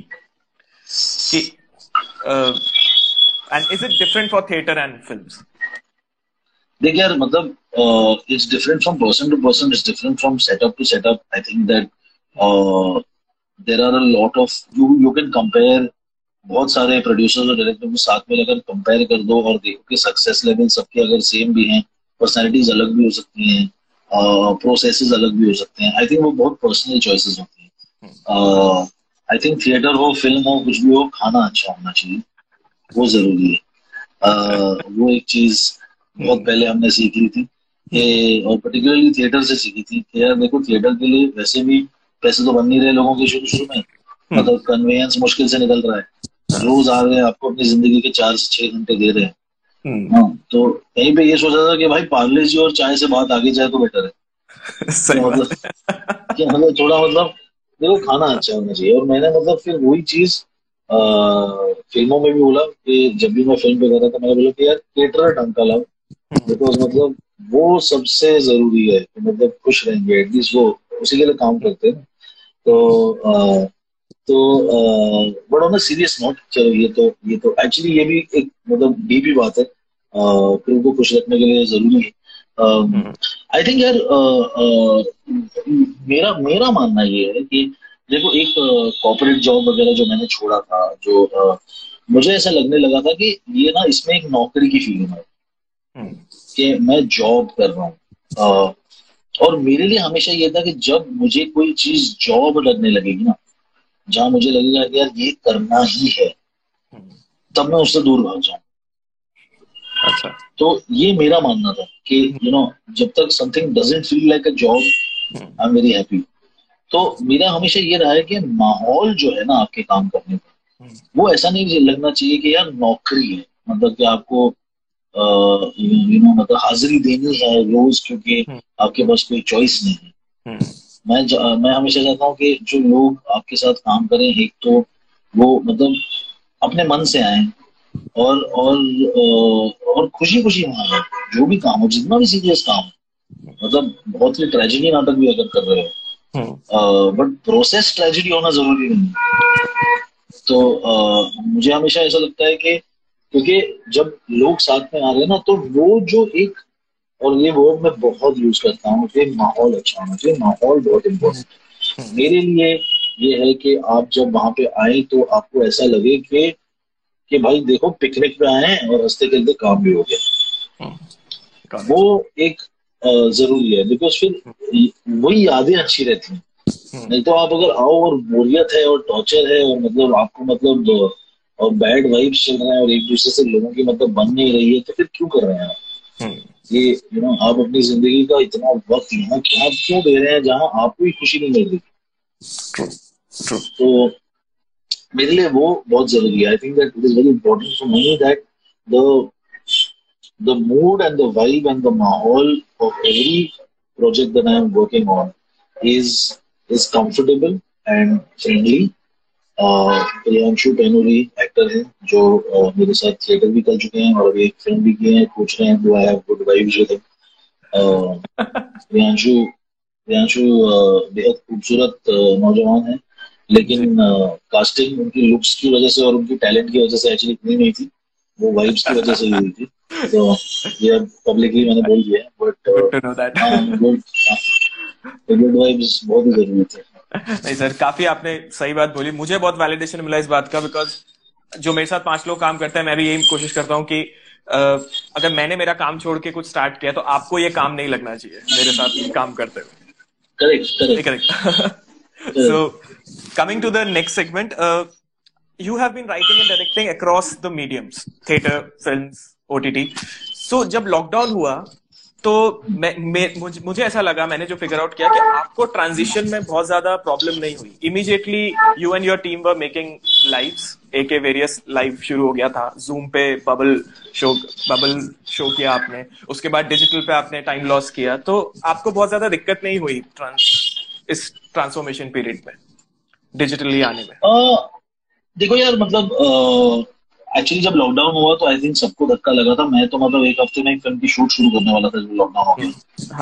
कि And is it different for theater and films? Dekh yaar, matlab, uh, it's different from person to person. It's different from setup to setup. I think that uh, there are a lot of you. You can compare बहुत सारे producers और directors को साथ में अगर compare कर दो और देखो कि success level सबके अगर same भी हैं, personalities अलग भी हो सकती हैं, uh, processes अलग भी हो सकते हैं. I think वो बहुत personal choices होती हैं. Uh, I think theater हो, film हो, कुछ भी हो, खाना अच्छा होना चाहिए, वो जरूरी है। आ, वो एक चीज बहुत पहले हमने सीख ली थी कि और पर्टिकुलरली थिएटर से सीखी थी कि यार देखो थिएटर के लिए वैसे भी पैसे तो बन नहीं रहे लोगों के शुरू शुरू में, मतलब कन्वेंस मुश्किल से निकल रहा है, रोज आ रहे हैं आपको अपनी जिंदगी के चार से छह घंटे दे रहे हैं। तो कहीं पे ये सोचा था कि भाई पार्ले जी और चाय से बात आगे जाए तो बेटर है। सही तो मतलब मतलब थोड़ा मतलब देखो खाना अच्छा होना चाहिए। और मैंने मतलब फिर वही चीज फिल्मों में भी बोला कि जब भी मैं फिल्म पे कर रहा था मैंने बोला कि यार केटरर ढंग का लाओ, बिकॉज मतलब वो सबसे जरूरी है, मतलब खुश रहेंगे एटलीस्ट वो उसी के लिए काम करते हैं। तो आ, तो but on a serious note, चलो ये तो ये तो एक्चुअली ये भी एक मतलब डीपी बात है फिल्म को खुश रखने के लिए जरूरी है। आई थिंक यार मेरा मेरा मानना ये है कि देखो एक कॉर्पोरेट जॉब वगैरह जो मैंने छोड़ा था, जो uh, मुझे ऐसा लगने लगा था कि ये ना इसमें एक नौकरी की फीलिंग है कि मैं जॉब कर रहा हूँ। uh, और मेरे लिए हमेशा ये था कि जब मुझे कोई चीज जॉब लगने लगेगी ना, जहां मुझे लगेगा कि यार ये करना ही है, तब मैं उससे दूर भाग जाऊं। अच्छा, तो ये मेरा मानना था कि यू नो जब तक something doesn't feel like a job I am very happy. तो मेरा हमेशा ये रहा है कि माहौल जो है ना आपके काम करने का, वो ऐसा नहीं लगना चाहिए कि यार नौकरी है, मतलब कि आपको यू नो मतलब हाजिरी देनी है रोज, क्योंकि आपके पास कोई चॉइस नहीं है। मैं मैं हमेशा चाहता हूँ कि जो लोग आपके साथ काम करें, एक तो वो मतलब अपने मन से आए और और और खुशी खुशी वहां आए, जो भी काम हो, जितना भी सीरियस काम हो, मतलब बहुत ही ट्रेजेडी नाटक भी अगर कर रहे हो, बट प्रोसेस ट्रेजेडी होना जरूरी नहीं है। तो आ, मुझे हमेशा ऐसा लगता है कि क्योंकि जब लोग साथ में आ रहे हैं ना, तो वो जो एक, और ये वर्ड मैं बहुत यूज करता हूँ, मुझे माहौल अच्छा होना चाहिए। माहौल बहुत इम्पोर्टेंट मेरे लिए ये है कि आप जब वहां पे आए तो आपको ऐसा लगे कि कि भाई देखो पिकनिक पे आए और हंसते खेलते काम भी हो गया, वो एक जरूरी है। बिकॉज फिर वही यादें अच्छी रहती हैं, नहीं तो आप अगर आओ और बोरियत है और टॉर्चर है और मतलब आपको मतलब और बैड वाइब्स चल रहे हैं और एक दूसरे से लोगों की मतलब बन नहीं रही है, तो फिर क्यों कर रहे हैं आप ये, यू नो आप अपनी जिंदगी का इतना वक्त यहाँ क्या क्यों दे रहे हैं जहाँ आपको ही खुशी नहीं मिल रही। तो मेरे लिए वो बहुत जरूरी है। I think that it is very important for me that the the mood and the vibe and the माहौल of every project that I am working on is is comfortable and friendly. Priyanshu Painuli actor हैं जो uh, मेरे साथ theatre भी कर चुके हैं और अभी एक फिल्म भी किए हैं, पूछ रहे हैं I have good vibes with him. Priyanshu Priyanshu बेहद खूबसूरत नौजवान है, लेकिन कास्टिंग uh, उनकी लुक्स की वजह से और उनकी टैलेंट की वजह से एक्चुअली इतनी नहीं थी, वो वाइब्स की वजह से ही हुई थी। तो ये पब्लिकली मैंने बोल दिया है, बट गुड वाइब्स बहुत ही जरूरी थे। नहीं सर, काफी आपने सही बात बोली, मुझे बहुत वैलिडेशन मिला इस बात का, बिकॉज जो मेरे साथ पांच लोग काम करते हैं मैं भी यही कोशिश करता हूँ कि uh, अगर मैंने मेरा काम छोड़ के कुछ स्टार्ट किया तो आपको ये काम नहीं लगना चाहिए मेरे साथ काम करते हुए। Correct correct. So coming to the next segment, you have been writing and directing across the mediums, theatre, films, OTT. So जब लॉकडाउन हुआ तो मैं, मैं, मुझे, मुझे ऐसा लगा, मैंने जो फिगर आउट किया कि आपको ट्रांजिशन में बहुत ज्यादा प्रॉब्लम नहीं हुई। Immediately you and your team were making lives, एके वेरियस लाइव शुरू हो गया था, जूम पे बबल शो बबल शो किया आपने, उसके बाद डिजिटल पे आपने टाइम लॉस किया, तो आपको बहुत ज्यादा दिक्कत नहीं हुई ट्रांस इस ट्रांसफॉर्मेशन पीरियड में डिजिटली आने में? आ, देखो यार मतलब आ... एक्चुअली जब लॉकडाउन हुआ तो आई थिंक सबको धक्का लगा था। मैं तो मतलब एक हफ्ते में एक फिल्म की शूट शुरू करने वाला था जब लॉकडाउन हो गया,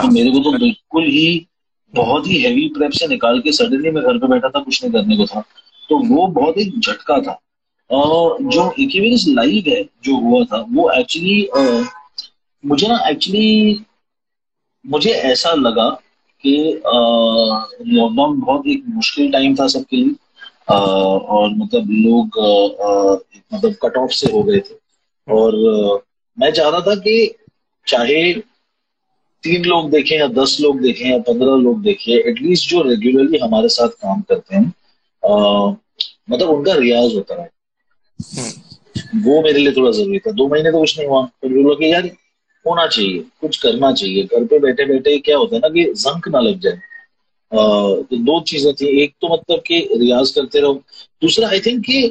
तो मेरे को तो बिल्कुल ही बहुत ही हैवी प्रेप से निकाल के सडनली मैं घर पे बैठा था, कुछ नहीं करने को था, तो वो बहुत एक झटका था। और जो एके वेरियस लाइव है जो हुआ था वो एक्चुअली मुझे ना एक्चुअली मुझे ऐसा लगा कि लॉकडाउन बहुत एक मुश्किल टाइम था सबके लिए, Uh, और मतलब लोग uh, uh, मतलब कट ऑफ से हो गए थे। और uh, मैं चाह रहा था कि चाहे तीन लोग देखें या दस लोग देखें या पंद्रह लोग देखें, एटलीस्ट जो रेगुलरली हमारे साथ काम करते हैं uh, मतलब उनका रियाज होता है, वो मेरे लिए थोड़ा जरूरी था। दो महीने तो कुछ नहीं हुआ, फिर बोला कि यार होना चाहिए, कुछ करना चाहिए। घर पे बैठे बैठे क्या होता है ना कि जंक ना लग जाए। तो दो चीजें थी, एक तो मतलब कि रियाज करते रहो, दूसरा आई थिंक कि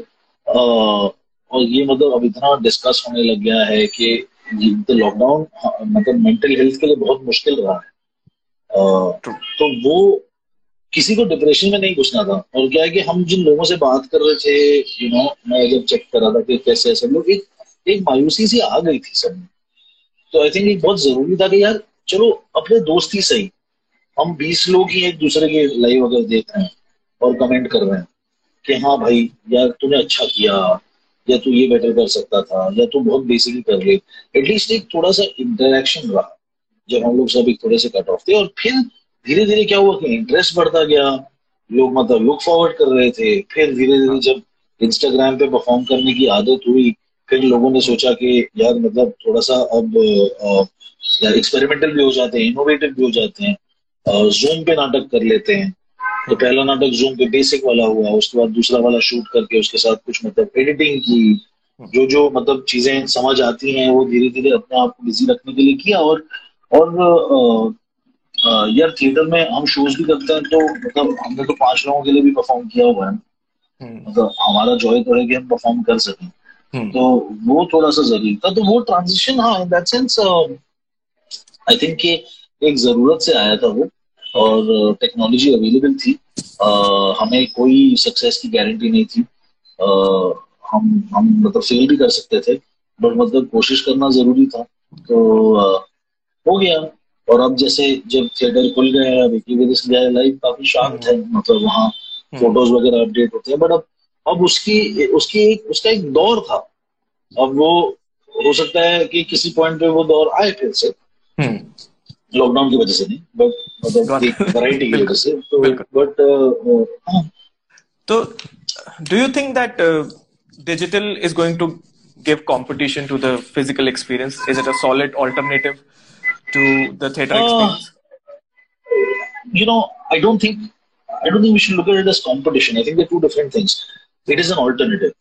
और ये मतलब अब इतना डिस्कस होने लग गया है कि लॉकडाउन मतलब मेंटल हेल्थ के लिए बहुत मुश्किल रहा है। आ, तो वो किसी को डिप्रेशन में नहीं घुसना था। और क्या है कि हम जिन लोगों से बात कर रहे थे, यू नो, मैं जब चेक कर रहा था कि कैसे ऐसे लोग, एक, एक मायूसी सी आ गई थी सब में। तो आई थिंक बहुत जरूरी था कि यार चलो अपने दोस्त ही सही, हम बीस लोग ही एक दूसरे के लाइव अगर देख रहे हैं और कमेंट कर रहे हैं कि हाँ भाई यार तूने अच्छा किया, या तू ये बेटर कर सकता था, या तू बहुत बेसिकली कर ले, एटलीस्ट एक थोड़ा सा इंटरेक्शन रहा जब हम लोग सब एक थोड़े से कट ऑफ थे। और फिर धीरे धीरे क्या हुआ कि इंटरेस्ट बढ़ता गया, लोग मतलब लुक फॉरवर्ड कर रहे थे। फिर धीरे धीरे जब इंस्टाग्राम पे परफॉर्म करने की आदत हुई, फिर लोगों ने सोचा कि यार मतलब थोड़ा सा अब एक्सपेरिमेंटल भी हो जाते हैं, इनोवेटिव भी हो जाते हैं, जूम पे नाटक कर लेते हैं। तो पहला नाटक जूम पे बेसिक वाला हुआ, उसके बाद दूसरा वाला शूट करके उसके साथ कुछ मतलब एडिटिंग की, जो जो मतलब चीजें समझ आती हैं वो धीरे धीरे अपने आप को बिजी रखने के लिए किया। और और आ, आ, यार थिएटर में हम शोज भी करते हैं, तो मतलब हमने तो पांच लोगों के लिए भी परफॉर्म किया हुआ है। मतलब हमारा जॉय तो है कि हम परफॉर्म कर सकें, तो वो थोड़ा सा जरूरी था। तो वो ट्रांजिशन, हाँ, in that sense I think कि एक जरूरत से आया था वो, और टेक्नोलॉजी अवेलेबल थी। uh, हमें कोई सक्सेस की गारंटी नहीं थी। uh, हम हम मतलब फेल भी कर सकते थे, बट मतलब कोशिश करना जरूरी था, तो uh, हो गया। और अब जैसे जब थिएटर खुल गए हैं, अब एके वेरियस गया है लाइव, काफी शांत है, मतलब वहाँ फोटोज वगैरह अपडेट होते हैं। बट अब अब उसकी उसकी एक उसका एक दौर था। अब वो हो सकता है कि किसी पॉइंट पे वो दौर आए फिर से, लॉकडाउन की वजह से नहीं, बट वैरायटी की वजह से। तो बट तो do you think that digital is going to give competition to the physical experience? Is it a solid alternative to the theatre experience? You know, I don't think I don't think we should look at it as competition. I think they two different things. It is an alternative.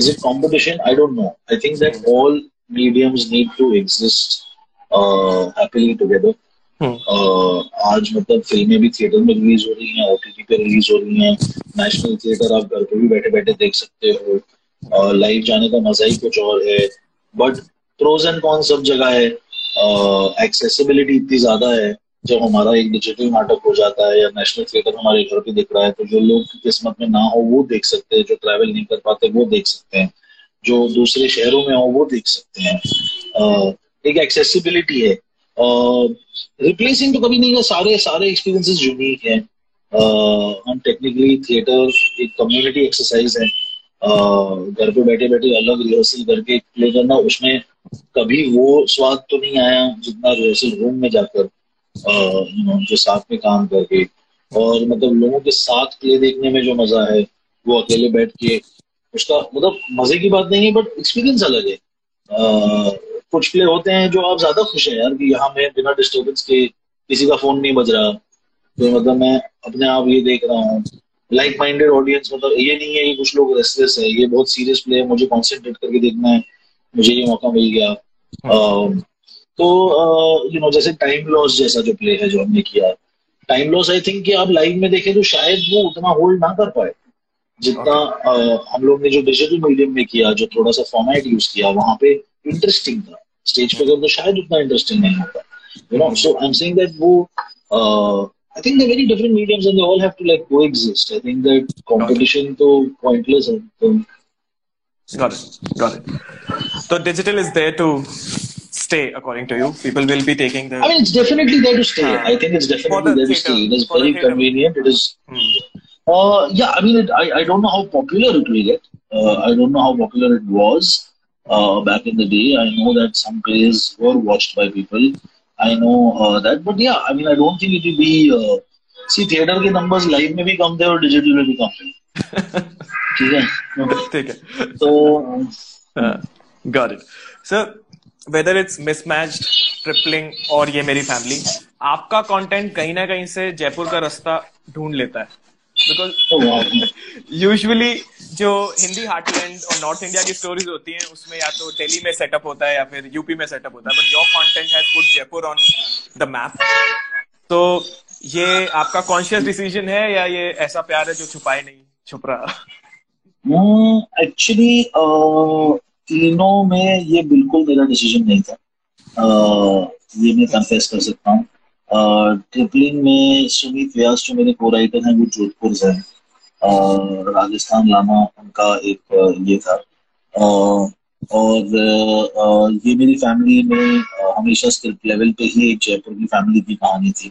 Is it competition? I don't know. I think that all mediums need to exist uh, happily together. Hmm. Uh, आज मतलब फिल्में भी theatre में release हो रही हैं, OTT पे release हो रही हैं, नेशनल थिएटर आप घर पे भी बैठे बैठे देख सकते हो, लाइव uh, जाने का मजा ही कुछ और है। बट प्रोज एंड कॉन्स सब जगह है। एक्सेसिबिलिटी uh, इतनी ज्यादा है, जब हमारा एक डिजिटल नाटक हो जाता है या नेशनल थिएटर हमारे घर पे दिख रहा है, तो जो लोग की किस्मत में ना हो वो देख सकते हैं, जो ट्रैवल नहीं कर पाते वो देख सकते हैं, जो दूसरे शहरों में हो वो देख सकते हैं। uh, एक एक्सेसिबिलिटी है। रिप्लेसिंग uh, तो कभी नहीं है, सारे सारे एक्सपीरियंसेस यूनिक हैं। हम टेक्निकली थिएटर एक कम्युनिटी एक्सरसाइज है। घर uh, पे बैठे बैठे अलग रिहर्सल करके प्ले करना, उसमें कभी वो स्वाद तो नहीं आया जितना रिहर्सल रूम में जाकर Uh, you know, जो साथ में काम करके, और मतलब लोगों के साथ प्ले देखने में जो मजा है वो अकेले बैठ के, उसका मतलब मजे की बात नहीं है, बट एक्सपीरियंस अलग है। uh, कुछ प्ले होते हैं जो आप ज्यादा खुश हैं यार कि यहाँ मैं बिना डिस्टर्बेंस के, किसी का फोन नहीं बज रहा, तो मतलब मैं अपने आप ये देख रहा हूँ। लाइक माइंडेड ऑडियंस, मतलब ये नहीं है कि कुछ लोग रेस्टलेस है, ये बहुत सीरियस प्ले है, मुझे कॉन्सेंट्रेट करके देखना है, मुझे ये मौका मिल गया। uh, तो यू नो जैसे टाइम लॉस जैसा जो प्ले है जो हमने किया, टाइम लॉस आई थिंक कि आप लाइव में देखें तो शायद वो उतना होल्ड ना कर पाए जितना uh, हम लोग ने जो डिजिटल मीडियम में किया, जो थोड़ा सा फॉर्मेट यूज किया वहां पे इंटरेस्टिंग था। स्टेज पे तो शायद उतना इंटरेस्टिंग नहीं होता, you know. So I am saying that वो I think they very different mediums and they all have to like coexist. I think that competition तो पॉइंटलेस है। गॉट इट गॉट इट तो digital is there to stay, according to you. People will be taking the... I mean, it's definitely there to stay. I think it's definitely there to stay. It is very convenient. It is... Uh, yeah, I mean, it, I, I don't know how popular it will get. Uh, I don't know how popular it was uh, back in the day. I know that some plays were watched by people. I know uh, that. But yeah, I mean, I don't think it will be... Uh, see, theater ke numbers live mein bhi kam the aur digital mein bhi kam the. Okay? Take it. So... Uh, got it. So... Whether it's mismatched, tripling और ये मेरी family, आपका content कहीं ना कहीं से जयपुर का रास्ता ढूंढ लेता है। Because oh, wow. यूजुअली जो हिंदी हार्टलैंड और नॉर्थ इंडिया की स्टोरीज होती हैं उसमें या तो दिल्ली में सेटअप होता है या फिर यूपी में सेटअप होता है, but your content has put Jaipur on the map. तो ये आपका कॉन्शियस डिसीजन है या ये ऐसा प्यार है जो छुपाए नहीं छुप रहा? एक्चुअली uh, uh, तीनों में ये बिल्कुल मेरा डिसीजन नहीं था, uh, ये मैं कन्फेस कर सकता हूँ. ट्रिपलिंग uh, में सुमित व्यास जो मेरे को राइटर हैं वो जोधपुर से हैं, और राजस्थान लामा उनका एक ये था. uh, और uh, ये मेरी फैमिली में uh, हमेशा स्क्रिप्ट लेवल पे ही एक जयपुर की फैमिली की कहानी थी.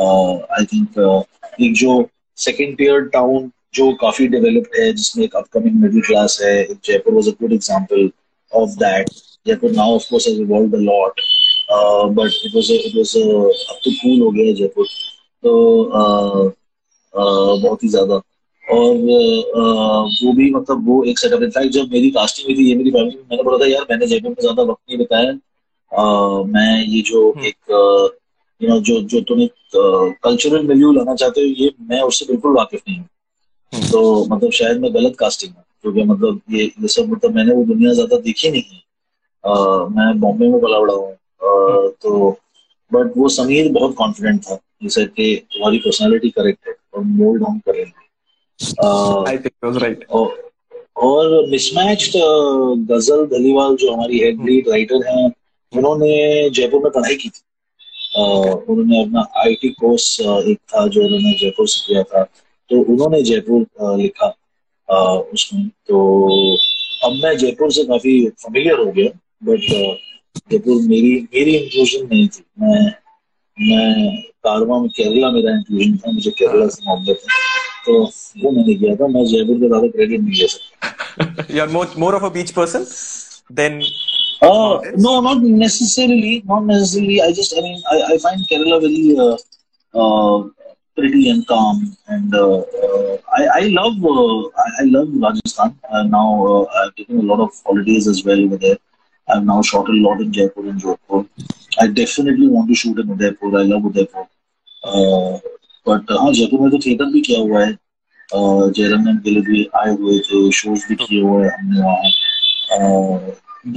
आई uh, थिंक uh, एक जो सेकेंड टियर टाउन जो काफी डेवलप्ड है जिसमें एक अपकमिंग मिडिल क्लास है, Jaipur was a good example of that. Jaipur now of course has evolved a lot, but it was it was अब तो कूल हो गया है जयपुर तो uh, uh, बहुत ही ज्यादा. और uh, वो भी मतलब वो एक सेटअप. इनफैक्ट जब मेरी कास्टिंग हुई थी ये मेरी फैमिली में, मैंने बोला था यार मैंने जयपुर में ज्यादा वक्त नहीं बिताया, uh, मैं ये जो hmm. एक you uh, know you know, जो जो तुम एक कल्चरल मिलियू लाना चाहते हो ये मैं उससे बिल्कुल वाकिफ नहीं हूँ. Hmm. तो मतलब शायद मैं गलत कास्टिंग हूँ क्योंकि मतलब ये ये सब मतलब मैंने वो दुनिया ज्यादा देखी नहीं है. uh, मैं बॉम्बे में पला बड़ा हूँ. uh, hmm. तो बट वो समीर बहुत कॉन्फिडेंट था, जैसे कि तुम्हारी पर्सनैलिटी करेक्ट है और मोल्ड हम करेंगे. और मिसमैच्ड गजल धलीवाल जो हमारी हेड लीड राइटर हैं उन्होंने जयपुर में पढ़ाई की थी. uh, okay. उन्होंने अपना आईटी कोर्स एक था जो उन्होंने जयपुर से किया था, तो उन्होंने जयपुर लिखा आ, उसमें. तो अब मैं जयपुर से काफी फेमिलियर हो गया, बट जयपुर मेरी मेरी इंक्लूजन नहीं थी. मैं मैं कारवां में केरला मेरा इंक्लूजन था, मुझे केरला से मामला था तो वो मैंने किया था. मैं जयपुर का ज्यादा क्रेडिट नहीं ले सकता. You are more of a beach person than no not necessarily not necessarily I just I mean I find Kerala very pretty and calm, and uh, uh, I, I love uh, I, I love Rajasthan. Uh, now uh, I've taken a lot of holidays as well over there. I've now shot a lot in Jaipur and Jodhpur. I definitely want to shoot in Udaipur. I love Udaipur. Uh, but हाँ जयपुर में तो theatre भी किया हुआ है, जयराम के लिए भी आए हुए थे, शोज भी किए हुए हैं हमने वहाँ.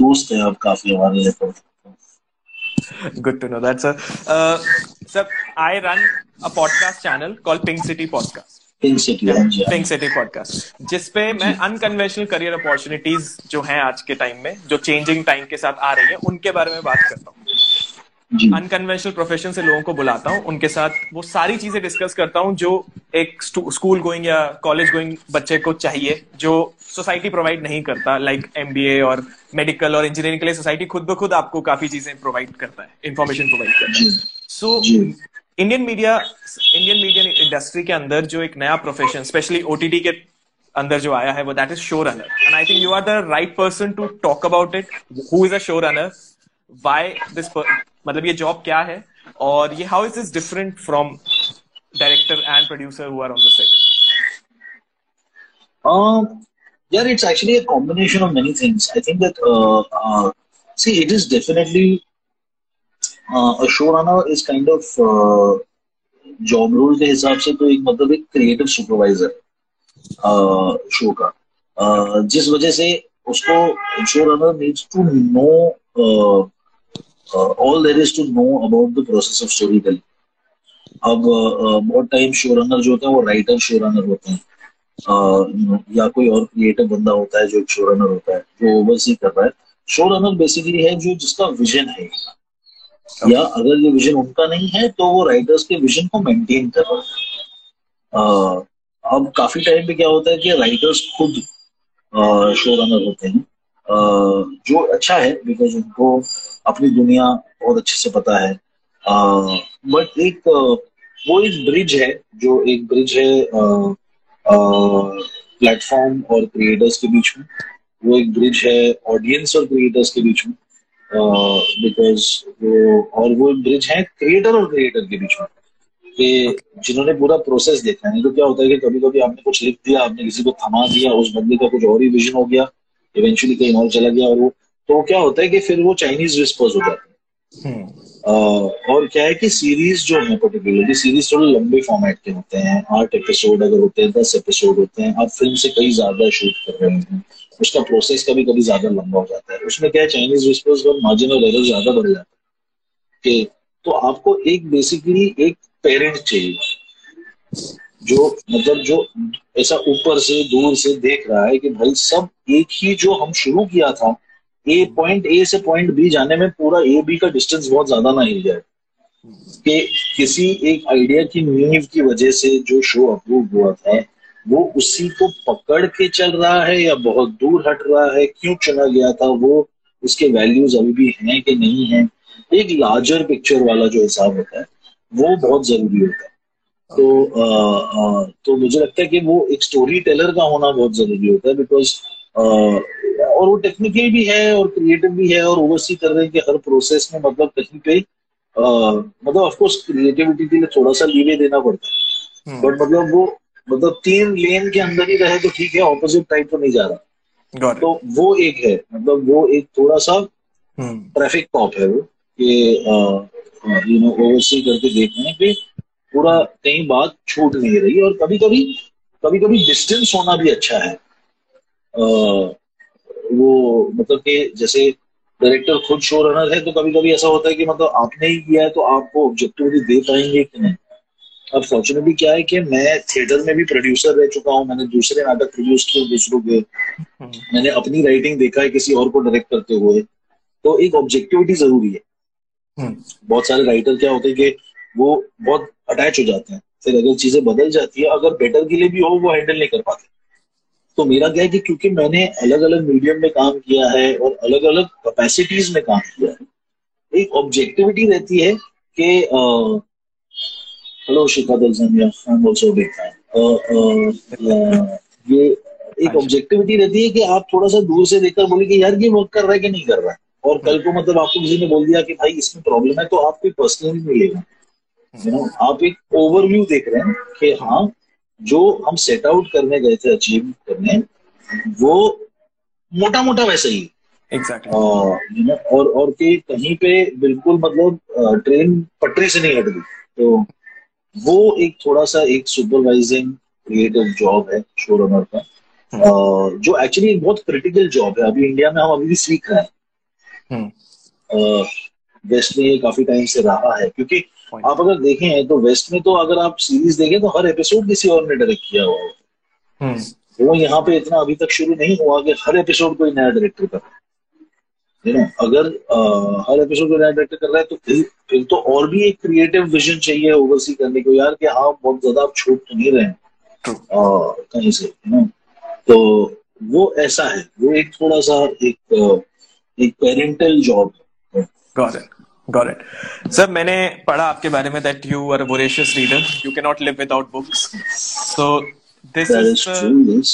दोस्त है अब काफी हमारे Jaipur. Good to know that, sir. Uh, sir, I run a podcast channel called Pink City Podcast. Pink City, yeah, yeah. Pink City Podcast, जिसपे मैं unconventional career opportunities जो हैं आज के टाइम में, जो changing time के साथ आ रही हैं, उनके बारे में बात करता हूँ. अनकन्वेंशनल प्रोफेशन से लोगों को बुलाता हूँ, उनके साथ वो सारी चीजें डिस्कस करता हूँ जो एक स्कूल गोइंग या कॉलेज गोइंग बच्चे को चाहिए, जो सोसाइटी प्रोवाइड नहीं करता. लाइक एमबीए और मेडिकल और इंजीनियरिंग के लिए सोसाइटी खुद ब खुद आपको काफी चीजें प्रोवाइड करता है, इंफॉर्मेशन प्रोवाइड करता है. So Indian media Indian media industry के अंदर जो एक नया प्रोफेशन स्पेशली ओटीटी के अंदर जो आया है वो that is show runner, and I think you are the right person to talk about it. Who is a show runner, why this, मतलब ये जॉब क्या है और ये how is this different from director and producer who are on the set? Yeah, it's actually a combination of many things. I think that uh, uh, see, it is definitely uh, a showrunner is kind of uh, job role के हिसाब से तो एक मतलब एक creative supervisor uh, show का uh, जिस वजह से उसको showrunner needs to know uh, uh, all there is to know about the process of storytelling. अब बहुत time showrunner जो होते हैं वो writer showrunner होते हैं. Uh, you know, या कोई और क्रिएटिव बंदा होता है जो एक शो रनर होता है जो ओवरसी कर रहा है. शो रनर बेसिकली है जो जिसका विजन है, okay. या अगर ये विजन उनका नहीं है तो वो राइटर्स के विजन को मेंटेन कर रहा है. uh, अब काफी टाइम पे क्या होता है कि राइटर्स खुद uh, शो रनर होते हैं, uh, जो अच्छा है बिकॉज उनको अपनी दुनिया बहुत अच्छे से पता है. बट uh, एक uh, वो एक ब्रिज है जो एक ब्रिज है uh, प्लेटफॉर्म uh, और क्रिएटर्स के बीच में. वो एक ब्रिज है ऑडियंस और क्रिएटर्स के बीच में, बिकॉज uh, वो और वो ब्रिज है क्रिएटर और क्रिएटर के बीच में कि जिन्होंने पूरा प्रोसेस देखा है. नहीं तो क्या होता है कि कभी कभी आपने कुछ लिख दिया, आपने किसी को थमा दिया, उस बंदे का कुछ और ही विजन हो गया, इवेंचुअली कहीं और चला गया, और वो तो क्या होता है कि फिर वो चाइनीज विस्पर्स हो जाते हैं. और क्या है कि सीरीज जो है पर्टिकुलरली सीरीज थोड़े लंबे फॉर्मेट के होते हैं, आठ एपिसोड अगर होते हैं, दस एपिसोड होते हैं, आप फिल्म से कहीं ज्यादा शूट कर रहे होते हैं, उसका प्रोसेस कभी कभी ज्यादा लंबा हो जाता है, उसमें क्या है चाइनीज विस्पर्स का मार्जिनल एरर ज्यादा बढ़ जाता है। तो आपको एक बेसिकली एक पेरेंट चाहिए जो मतलब जो ऐसा ऊपर से दूर से देख रहा है कि भाई सब एक ही, जो हम शुरू किया था ए पॉइंट ए से पॉइंट बी जाने में पूरा ए बी का डिस्टेंस बहुत ज्यादा ना हिल जाए, कि किसी एक आइडिया की नींव की वजह से जो शो अप्रूव हुआ था वो उसी को पकड़ के चल रहा है या बहुत दूर हट रहा है, क्यों चुना गया था वो, उसके वैल्यूज अभी भी हैं कि नहीं है, एक लार्जर पिक्चर वाला जो हिसाब होता है वो बहुत जरूरी होता है। तो आ, आ, तो मुझे लगता है कि वो एक स्टोरी टेलर का होना बहुत जरूरी होता है, बिकॉज और वो टेक्निकल भी है और क्रिएटिव भी है और ओवरसी कर रहे हैं कि हर प्रोसेस में मतलब कहीं पे आ, मतलब ऑफ कोर्स क्रिएटिविटी के लिए थोड़ा सा लीवे देना पड़ता है, बट मतलब वो मतलब तीन लेन के अंदर ही रहे तो ठीक है, ऑपोजिट टाइप तो नहीं जा रहा। तो वो एक है मतलब वो एक थोड़ा सा ट्रैफिक कॉप है वो कि यू नो ओवरसी करके देखने पे पूरा कहीं बात छूट नहीं रही, और कभी कभी कभी कभी डिस्टेंस होना भी अच्छा है। आ, वो मतलब कि जैसे डायरेक्टर खुद शो रनर है तो कभी कभी ऐसा होता है कि मतलब आपने ही किया है तो आपको ऑब्जेक्टिवली दे पाएंगे कि नहीं। अब फॉर्चुनेटली क्या है कि मैं थिएटर में भी प्रोड्यूसर रह चुका हूँ, मैंने दूसरे नाटक प्रोड्यूस किए, दूसरों के मैंने अपनी राइटिंग देखा है किसी और को डायरेक्ट करते हुए, तो एक ऑब्जेक्टिविटी जरूरी है। बहुत सारे राइटर क्या होते हैं कि वो बहुत अटैच हो जाते हैं, फिर अगर चीजें बदल जाती है अगर बेटर के लिए भी हो वो हैंडल नहीं कर पाते। तो मेरा क्या है कि क्योंकि मैंने अलग अलग मीडियम में काम किया है और अलग अलग कैपेसिटीज में काम किया है, एक ऑब्जेक्टिविटी रहती है कि हेलो शिखा ये एक ऑब्जेक्टिविटी रहती है कि आप थोड़ा सा दूर से देखकर बोले कि यार ये वर्क कर रहा है कि नहीं कर रहा है, और कल को मतलब आपको किसी ने बोल दिया कि भाई इसमें प्रॉब्लम है तो आपको पर्सनली मिलेगा। You know, आप एक ओवरव्यू देख रहे हैं कि हाँ जो हम सेट आउट करने गए थे अचीव करने वो मोटा मोटा वैसा ही exactly. आ, you know, और और कि कहीं पे बिल्कुल मतलब ट्रेन पटरी से नहीं हट गई। तो वो एक थोड़ा सा एक सुपरवाइजिंग क्रिएटिव जॉब है शो रनर का, आ, जो एक्चुअली एक बहुत क्रिटिकल जॉब है। अभी इंडिया में हम अभी भी सीख रहे हैं, वेस्ट में ये काफी टाइम से रहा है, क्योंकि आप अगर देखें तो वेस्ट में तो अगर आप सीरीज देखें तो हर एपिसोड किसी और ने डायरेक्ट किया हुआ है, वो यहाँ पे इतना अभी तक शुरू नहीं हुआ कि हर एपिसोड कोई नया डायरेक्टर कर रहा है। यू नो अगर आ, हर एपिसोड को नया डायरेक्टर कर रहा है तो फिर फिर तो और भी एक क्रिएटिव विजन चाहिए ओवरसी करने को यार कि हाँ बहुत ज्यादा आप छोड़ तो नहीं रहे हैं कहीं से, यू नो। तो वो ऐसा है, वो एक थोड़ा सा एक एक पेरेंटल जॉब है। Got it. Sir, मैंने पढ़ा आपके बारे में that you are a voracious reader. You cannot live without books. So this that is, is true, yes.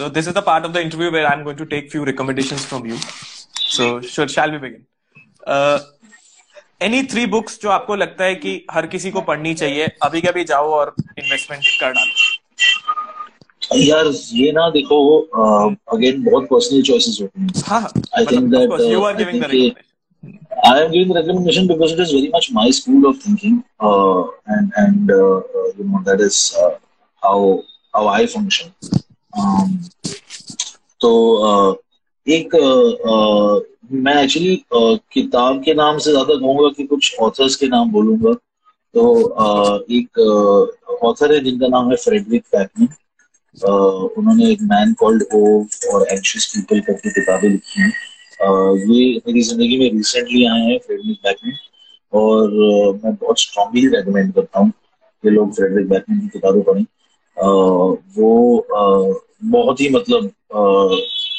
So this is the part of the interview where I'm going to take few recommendations from you. So sure, shall we begin? Uh, any three books जो आपको लगता है कि हर किसी को पढ़नी चाहिए, अभी कभी जाओ और investment कर डालो। यार ये ना देखो uh, again बहुत personal choices होती हैं। हाँ, I think that, of course, you are giving the recommendation. I am giving the recommendation because it is very much my school of thinking, uh, and and uh, you know that is uh, how how I function. Um, तो uh, एक uh, uh, मैं actually uh, किताब के नाम से ज्यादा कहूँगा कि कुछ authors के नाम बोलूँगा। तो uh, एक uh, author है जिनका नाम है फ्रेडरिक बैकमैन। uh, उन्होंने एक मैन कॉल्ड ओव और एंशियस पीपल करके किताबें लिखी हैं। Uh, ये मेरी जिंदगी में रिसेंटली आए हैं फ्रेडरिक बैकमैन, और uh, मैं बहुत स्ट्रांगली रेकमेंड करता हूँ कि लोग फ्रेडरिक बैकमैन की किताबें पढ़ें। uh, वो uh, बहुत ही मतलब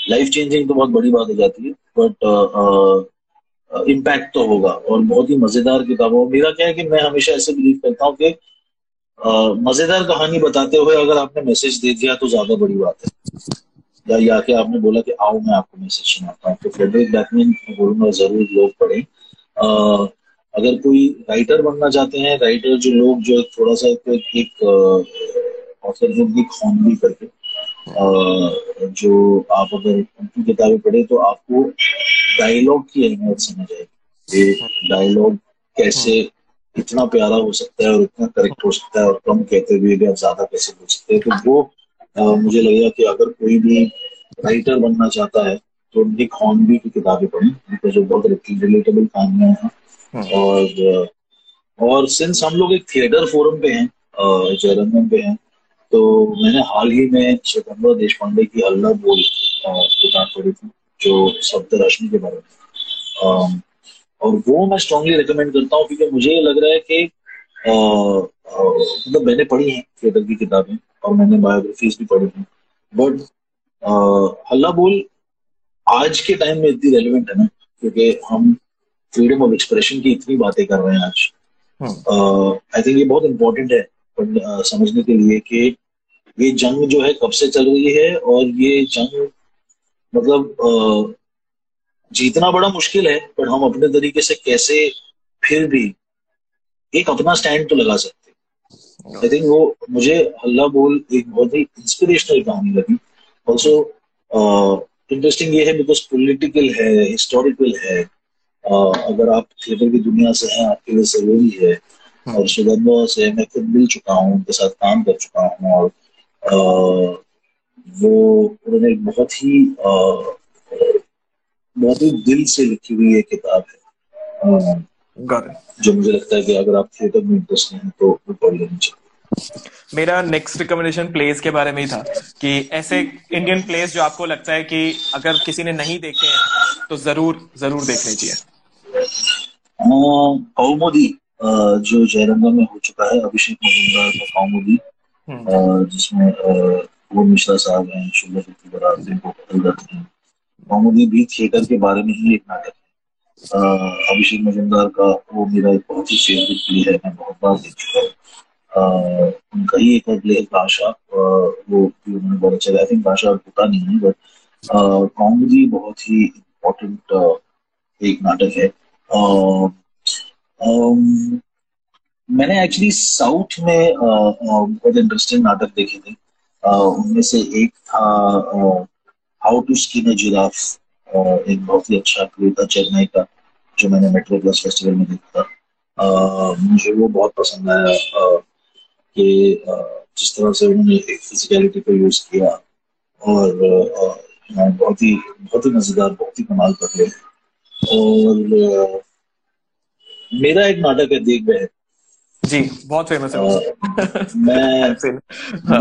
लाइफ uh, चेंजिंग तो बहुत बड़ी बात हो जाती है, बट इम्पैक्ट uh, uh, तो होगा, और बहुत ही मजेदार किताबों। मेरा क्या है कि मैं हमेशा ऐसे बिलीव करता हूँ कि uh, मजेदार कहानी बताते हुए अगर आपने मैसेज दे दिया तो ज्यादा बड़ी बात है, या कि आपने बोला कि आओ मैं आपको मैसेज सुनाता हूँ। तो फ्रेडरिक बैकमैन बोलूँगा जरूर लोग पढ़ें। अगर कोई राइटर बनना चाहते हैं, राइटर जो लोग जो थोड़ा सा एक ऑथर है उनकी खॉनवी करके, आ, जो आप अगर उनकी किताबें पढ़े तो आपको डायलॉग की अहमियत समझ आएगी। डायलॉग कैसे इतना प्यारा हो सकता है और इतना करेक्ट हो सकता है और कम कहते हुए ज्यादा कैसे बोल सकते हैं। तो वो आ, मुझे लगेगा कि अगर कोई भी राइटर बनना चाहता है तो निक हॉर्नबी की किताबें पढ़ें, उनका जो बहुत रिलेटेबल कहानियां हैं। और और सिंस हम लोग एक थिएटर फोरम पे हैं, जयरंगम पे हैं, तो मैंने हाल ही में स्वतंत्र देश पांडे की हल्ला बोल किताब पढ़ी थी जो शब्द रश्मि के बारे में, और वो मैं स्ट्रांगली रिकमेंड करता हूँ क्योंकि मुझे लग रहा है कि मतलब तो मैंने पढ़ी हैं थिएटर की किताबें और मैंने बायोग्राफीज भी पढ़ी हैं, बट हल्ला बोल आज के टाइम में इतनी रेलिवेंट है ना, क्योंकि हम फ्रीडम ऑफ एक्सप्रेशन की इतनी बातें कर रहे हैं आज। आई थिंक ये बहुत इम्पोर्टेंट है समझने के लिए कि ये जंग जो है कब से चल रही है, और ये जंग मतलब जीतना बड़ा मुश्किल है, पर हम अपने तरीके से कैसे फिर भी एक अपना स्टैंड तो लगा सकते हैं। आई थिंक वो मुझे हल्ला बोल एक बहुत ही इंस्पिरेशनल कहानी लगी। ऑल्सो इंटरेस्टिंग ये है बिकॉज पॉलिटिकल है, हिस्टोरिकल है, अगर आप थिएटर की दुनिया से हैं आपके लिए जरूरी है। और सुगंधों से मैं खुद मिल चुका हूँ, उनके साथ काम कर चुका हूँ, और वो उन्होंने एक बहुत ही बहुत ही दिल से लिखी हुई ये किताब है जो मुझे लगता है कि अगर आप थिएटर में इंटरेस्ट हैं तो वो पढ़ लेनी चाहिए। मेरा नेक्स्ट रिकमेंडेशन प्लेस के बारे में ही था कि ऐसे इंडियन प्लेस जो आपको लगता है कि अगर किसी ने नहीं देखे हैं तो जरूर जरूर देखने चाहिए। कौमुदी जो जयरंगा में हो चुका है, अभिषेक मजुमदार का कौमुदी, जिसमें वो मिश्रा साहब हैं, शुभ हैं। कौमुदी भी थिएटर के बारे में ही एक नाटक है। अभिषेक मजुमदार का वो मेरा एक बहुत ही फेवरेट प्ले है, मैं बहुत बार देख चुका हूँ। Uh, उनका ही एक प्ले है आशा, uh, वो भी उन्होंने बहुत अच्छा, आई थिंक आशा पता नहीं है, बट uh, कॉमेडी बहुत ही इम्पोर्टेंट uh, एक नाटक है। uh, um, मैंने एक्चुअली साउथ में uh, uh, बहुत इंटरेस्टिंग नाटक देखे थे। uh, उनमें से एक था how to skin a giraffe, एक बहुत ही अच्छा प्ले था चेन्नई का जो मैंने मेट्रो प्लस फेस्टिवल में देखा था। uh, मुझे वो बहुत पसंद आया uh, कि जिस तरह से उन्होंने एक फिजिकलिटी को यूज किया, और बहुत ही बहुत ही मजेदार, बहुत ही कमाल पकड़े। और मेरा एक नाटक है देख बहन जी, बहुत फेमस है। मैं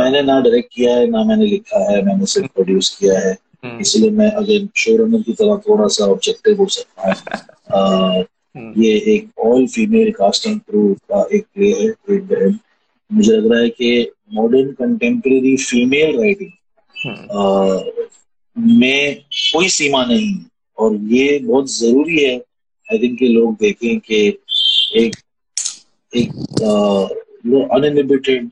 मैंने ना डायरेक्ट किया है ना मैंने लिखा है, मैंने सिर्फ प्रोड्यूस किया है, इसलिए मैं अगेन शो रनर की तरह थोड़ा सा ऑब्जेक्टिव हो सकता है। ये एक all female cast and crew का एक प्ले है देख बहन। मुझे लग रहा है कि मॉडर्न कंटेम्प्रेरी फीमेल राइटिंग में कोई सीमा नहीं है, और ये बहुत जरूरी है आई थिंक कि लोग देखें कि एक एक अनइनहिबिटेड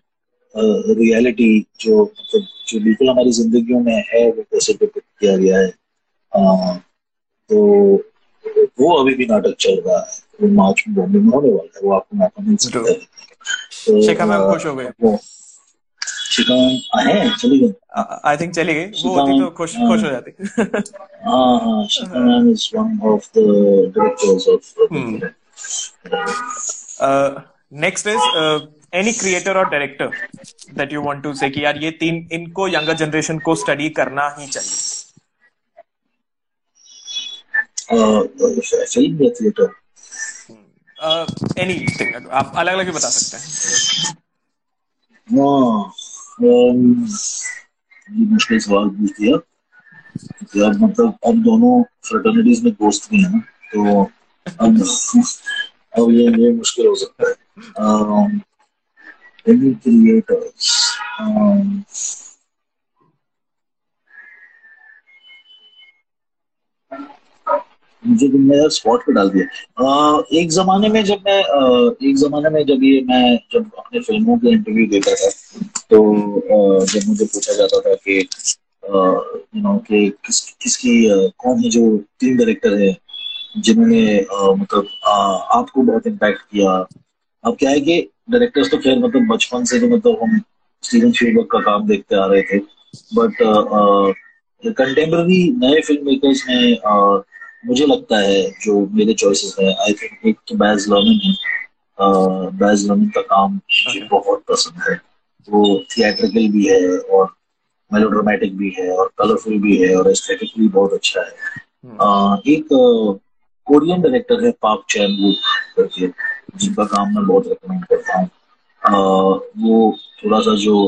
रियलिटी जो मतलब जो बिल्कुल हमारी जिंदगियों में है वो कैसे डिपिक्ट किया गया है। uh, तो वो अभी भी नाटक चल रहा है, वो मार्च में बॉम्बे में होने वाला है, वो आपको मौका मिल सकता है। शिखा मैम खुश हो गए, शिखा मैम आए चली गई, आई थिंक चली गई, वो होती तो खुश खुश हो जाती। हाँ हाँ, Shikha ma'am is one of the directors of. Next is any creator और director that you want to say कि यार ये तीन इनको यंगर जनरेशन को स्टडी करना ही चाहिए। फिल्म या थिएटर, एनीथिंग, आप अलग अलग भी बता सकते हैं। ये मुश्किल सवाल पूछ दिया, अब मतलब अब दोनों फ्रेटर्निटीज में दोस्त भी हैं ना, तो अब अब ये ये मुश्किल हो सकता है। एनी क्रिएटर्स, मुझे तुमने स्पॉट पे डाल दिया। एक जमाने में जब मैं एक जमाने में जब ये मैं जब अपने फिल्मों के इंटरव्यू देता था, तो जब मुझे पूछा जाता था कि यू नो कि किस किसकी कौन है जो तीन डायरेक्टर है जिन्होंने मतलब आपको बहुत इम्पैक्ट किया। अब क्या है कि डायरेक्टर्स तो खैर मतलब बचपन से तो मतलब हम स्टीवन स्पीलबर्ग का काम देखते आ रहे थे, बट कंटेम्प्रेरी नए फिल्म मेकर्स में मुझे लगता है जो मेरे चॉइसेस हैं, आई थिंक एक तो बेज लर्नर है, बेज लर्नर का काम मुझे बहुत पसंद है, वो थिएट्रिकल भी है और मेलोड्रामेटिक भी है और कलरफुल भी है और एस्थेटिकली बहुत अच्छा है। uh, एक कोरियन uh, डायरेक्टर है पार्क चैन वूक करके, जिनका काम मैं बहुत रिकमेंड करता हूँ। uh, वो थोड़ा सा जो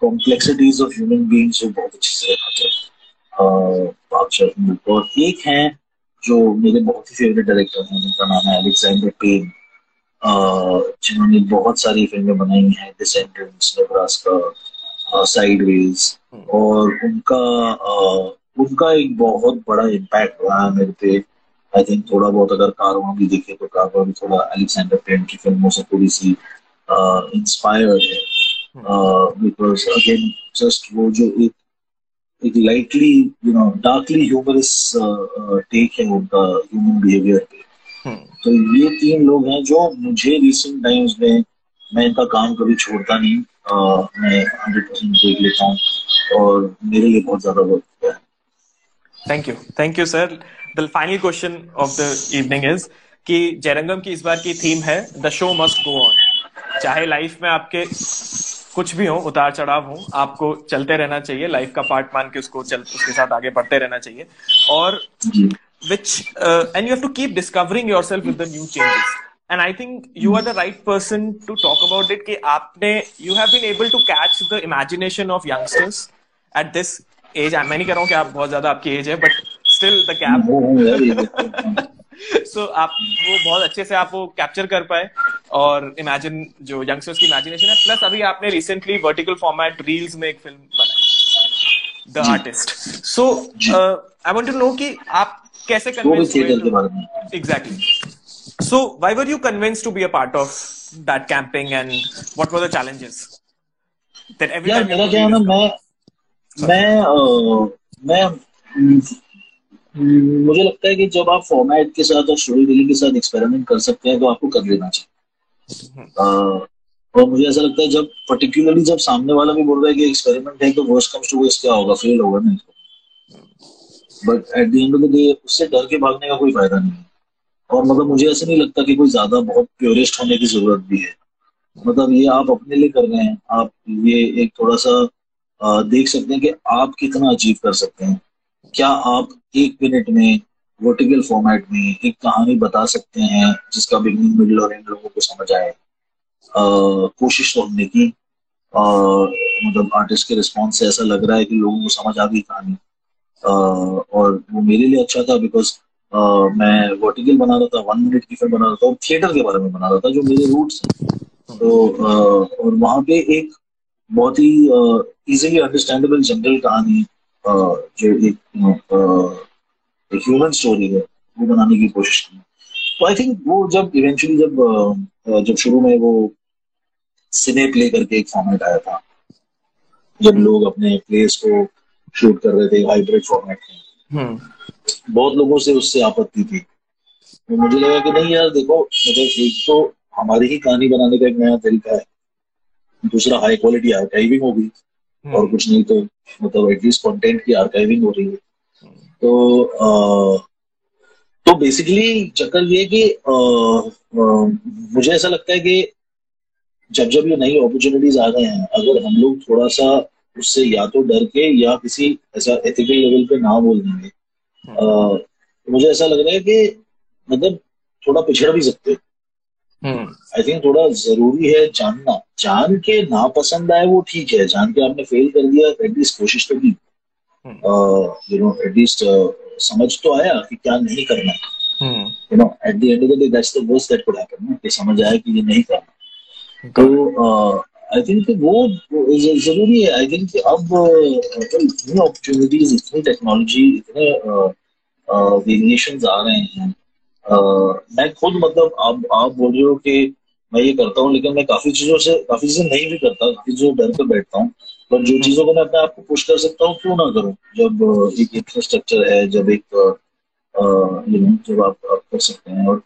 कॉम्प्लेक्सिटीज ऑफ ह्यूमन बींग्स वो बहुत अच्छे से दिखाते हैं पार्क चैन वूक। और एक हैं जो मेरे बहुत ही फेवरेट डायरेक्टर हैं, जिनका नाम है अलेक्जेंडर पेन, जिन्होंने बहुत सारी फिल्में बनाई हैं, डिसेंडेंट्स, नेब्रास्का, साइडवेज, और उनका उनका एक बहुत बड़ा इम्पैक्ट रहा मेरे पे। आई थिंक थोड़ा बहुत अगर कारवां भी देखे तो कारवां भी थोड़ा अलेक्जेंडर पेन की फिल्मों से थोड़ी सी इंस्पायर्ड है, बिकॉज अगेन जस्ट वो जो एक एक lightly you know darkly humorous take है उनका ह्यूमन बिहेवियर पे। तो ये तीन लोग हैं जो मुझे रिसेंट टाइम्स में, मैं इनका काम कभी छोड़ता नहीं, आ, मैं हंड्रेड परसेंट देख लेता हूँ और मेरे लिए बहुत ज्यादा वर्क किया है। Thank you, thank you sir. The final question of the evening is कि जयरंगम की इस बार की थीम है the show must go on. चाहे लाइफ में आपके कुछ भी हो, उतार चढ़ाव हो, आपको चलते रहना चाहिए, लाइफ का पार्ट मान के उसको चल उसके साथ आगे बढ़ते रहना चाहिए। और which uh, and you have to keep discovering yourself with the new changes, and I think you are the right person to talk about it कि आपने you have been able to catch the imagination of youngsters at this age. मैं नहीं कह रहा हूँ कि आप बहुत ज्यादा आपकी एज है, but still the gap so आप वो बहुत अच्छे से आप वो कैप्चर कर पाए और इमेजिन जो यंगस्टर्स की इमेजिनेशन है, प्लस अभी आपने रिसेंटली वर्टिकल फॉर्मेट रील्स में एक फिल्म बनाई the artist. so uh, I want to know कि आप कैसे कन्विंस हुए के बारे में exactly, so why were you convinced to be a part of that camping and what were the challenges that every time? मेरा क्या है ना, मैं मैं मैं मुझे लगता है कि जब आप फॉर्मेट के साथ और स्टोरी टेलिंग के साथ एक्सपेरिमेंट कर सकते हैं तो आपको कर लेना चाहिए। और मुझे ऐसा लगता है जब पर्टिकुलरली जब सामने वाला भी बोल रहा है कि एक्सपेरिमेंट है तो वर्स्ट कम्स टू वर्स्ट क्या होगा, फेल होगा नहीं। But at the end of the day उससे डर के भागने का कोई फायदा नहीं है। और मतलब मुझे ऐसा नहीं लगता कि कोई ज्यादा बहुत प्योरिस्ट होने की जरूरत भी है, मतलब ये आप अपने लिए कर रहे हैं, आप ये एक थोड़ा सा देख सकते हैं कि आप कितना अचीव कर सकते हैं। क्या आप एक मिनट में वर्टिकल फॉर्मेट में एक कहानी बता सकते हैं जिसका बिगनिंग, मिडिल और एंड लोगों को समझ आए? कोशिश तो हमने की, मतलब आर्टिस्ट के रिस्पॉन्स से ऐसा लग रहा है कि लोगों को समझ आ गई कहानी, Uh, और वो मेरे लिए अच्छा था बिकॉज uh, मैं वर्टिकल बना रहा था, वन मिनट की फिल्म बना रहा था और थिएटर के बारे में बना रहा था जो मेरे रूट्स हैं। तो uh, और वहाँ पे एक बहुत ही इजीली अंडरस्टैंडेबल जनरल कहानी uh, जो एक ह्यूमन uh, स्टोरी है वो बनाने की कोशिश की। तो आई थिंक वो जब इवेंचुअली जब uh, जब शुरू में वो सिने प्ले करके एक फॉर्मेट आया था, जब लोग अपने प्लेस को शूट कर रहे थे हाइब्रिड फॉर्मेट में, बहुत लोगों से उससे आपत्ति थी। तो मुझे लगा कि नहीं यार देखो, मतलब एक तो हमारी ही कहानी बनाने का एक नया तरीका है, दूसरा हाई क्वालिटी आर्काइविंग होगी, और कुछ नहीं तो मतलब एटलीस्ट कंटेंट की आर्काइविंग हो रही है। तो आ, तो बेसिकली चक्कर ये कि आ, आ, मुझे ऐसा लगता है कि जब जब ये नई अपॉर्चुनिटीज आ गए हैं, अगर हम लोग थोड़ा सा उससे या तो डर के या किसी ऐसा एथिकल लेवल पे ना बोल देंगे, तो मुझे ऐसा लग रहा है कि मतलब थोड़ा पिछड़ भी सकते हैं। आई थिंक थोड़ा जरूरी है जानना, जान के ना पसंद आए वो ठीक है, जान के आपने फेल कर दिया, एटलीस्ट कोशिश तो की, यू नो एटलीस्ट समझ तो आया कि क्या नहीं करना है, you know at the end of the day that's the worst that could happen ना, कि समझ आया कि ये नहीं करना। तो uh, आई थिंक वो जरूरी है। आई थिंक अब इतनी अपॉर्चुनिटीज, इतनी टेक्नोलॉजी, इतने वेरिएशंस आ रहे हैं। मैं खुद मतलब आप आप बोल रहे हो कि मैं ये करता हूँ, लेकिन मैं काफी चीजों से काफी चीजें नहीं भी करता, काफी चीजों डर कर बैठता हूँ, बट जो चीजों को मैं अपने आप को पुश कर सकता हूँ क्यों ना करूँ, जब एक इंफ्रास्ट्रक्चर है, जब एक जब आप कर सकते हैं। और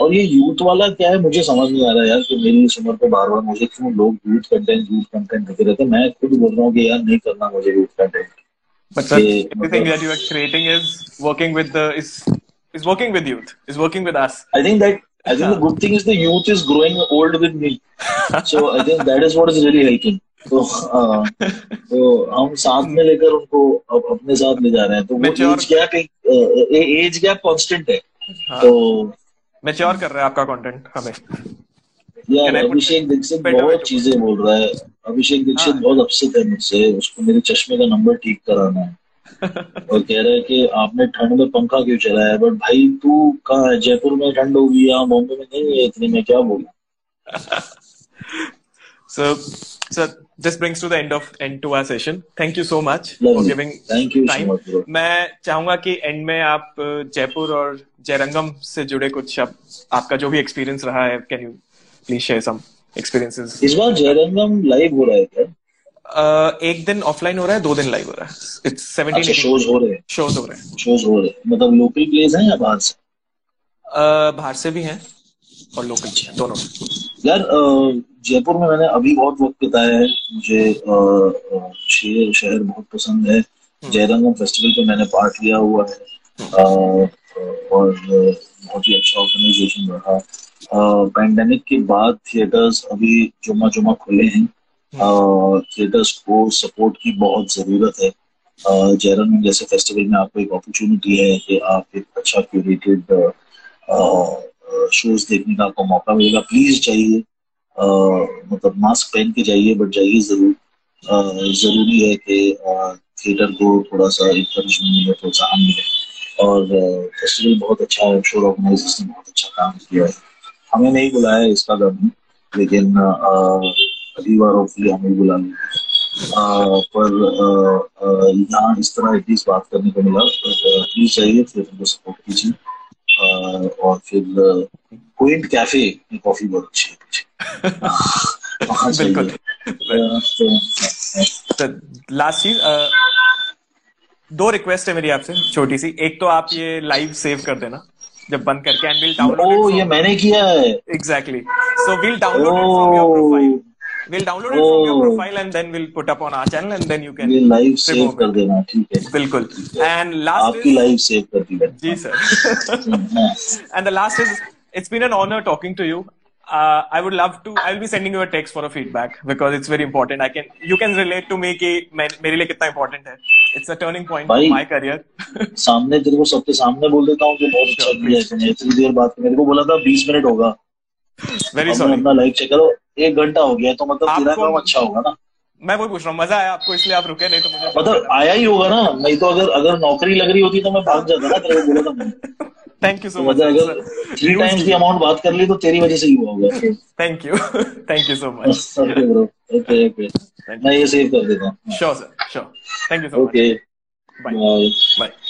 और ये यूथ वाला क्या है मुझे समझ नहीं आ रहा यार, कि मेरी इस उम्र पे बार बार मुझे क्यों लोग यूथ कंटेंट यूथ कंटेंट देते रहते हैं। मैं खुद बोल रहा हूँ कि यार नहीं करना मुझे youth content, but everything that you are creating is working with the is is working with youth, is working with us. I think that I think yeah. the good thing is the youth is growing old with me. So I think that is what is really helping. So, uh, so हम साथ में लेकर उनको अपने साथ ले जा रहे हैं. तो वो एज गैप एक एज गैप कांस्टेंट है. तो मैच्योर कर रहा है आपका कंटेंट हमें. यार अभिषेक दीक्षित बहुत चीजें बोल रहा है. अभिषेक दीक्षित बहुत अपसेट है मुझसे. उसको मेरे चश्मे का नंबर ठीक कराना है. और कह रहा है कि आपने ठंड में पंखा क्यों चलाया. बट भाई तू कहाँ है, जयपुर में ठंड होगी, यहाँ बॉम्बे में नहीं है इतनी, मैं क्या बोलूं. So, so this brings to the end of end to our session. Thank you so much Love for giving you. Thank you time. So much, bro. मैं चाहूंगा कि end में आप जयपुर और जयरंगम से जुड़े कुछ आप, आपका जो भी experience रहा है, can you please share some experiences? इस बार जयरंगम live हो रहा है क्या? Uh, एक दिन ऑफलाइन हो रहा है, दो दिन लाइव हो रहा है. It's seventeen shows हो रहे हैं. Shows हो रहे हैं. Shows हो रहे हैं. मतलब local plays हैं या बाहर से? Uh, बाहर से भी हैं और लोकल दोनों. यार जयपुर में मैंने अभी बहुत वक्त बिताया है. मुझे शहर बहुत पसंद है. जयरंगम फेस्टिवल पे मैंने पार्ट लिया हुआ है और बहुत ही अच्छा ऑर्गेनाइजेशन रहा. पैंडेमिक के बाद थिएटर्स अभी जुमा जुमा खुले हैं. थिएटर्स को सपोर्ट की बहुत जरूरत है. जयरंगम जैसे फेस्टिवल में आपको एक अपॉर्चुनिटी है कि आप एक अच्छा क्यूरेटेड शोज देखने का आपको मौका मिलेगा. प्लीज जाइए, मतलब मास्क पहन के जाइए बट जाइए जरूर. जरूरी है कि थिएटर को थोड़ा सा इंकरेजमेंट मिले, प्रोत्साहन मिले. और फेस्टिवल बहुत अच्छा है. शो ऑर्गेनाइजर्स ने बहुत अच्छा काम किया है. हमें नहीं बुलाया इसका गम, लेकिन अगली बार होपफुली हमें बुला लेंगे. पर यहाँ इस तरह एटलीस्ट बात करने को मिला. प्लीज जाइए, थिएटर को सपोर्ट कीजिए. और फिर पॉइंट कैफे में कॉफी बहुत अच्छी है. बिल्कुल. तो लास्ट चीज, दो रिक्वेस्ट है मेरी आपसे छोटी सी. एक तो आप ये लाइव सेव कर देना जब बंद करके, एंड विल डाउनलोड. ये मैंने किया है. Exactly. So will download it from your profile. We'll download it oh. from your profile and then we'll put up on our channel and then you can we'll live save कर देना. ठीक है, बिल्कुल. And last आपकी is, live save कर दी मैंने. जी sir. And the last is, it's been an honor talking to you. uh, I would love to, I'll be sending you a text for a feedback because it's very important. I can, you can relate to me कि मेरे लिए कितना important है. It's a turning point in my career. सामने तेरे को सबके सामने बोल देता हूँ कि बहुत अच्छा किया है. इतनी देर बाद मेरे को बोला था बीस मिनट होगा. Very sorry. अपना लाइव चेक करो. एक घंटा हो गया तो मतलब तेरा काम अच्छा होगा ना. मैं वो पूछ रहा हूँ, मजा आया आपको इसलिए आप रुके, नहीं तो मुझे मतलब आया ही होगा ना. नहीं तो अगर अगर नौकरी लग रही होती तो मैं भाग जाता ना. तेरे को बोला था मैंने. Thank you so much. अगर थ्री टाइम्स की अमाउंट बात कर ली तो तेरी वजह से ही हुआ होगा. Thank you, thank you so much. Okay bro, okay okay. मैं ये सेव कर देता हूँ. Sure sir, sure. Thank you so much. Okay, bye bye.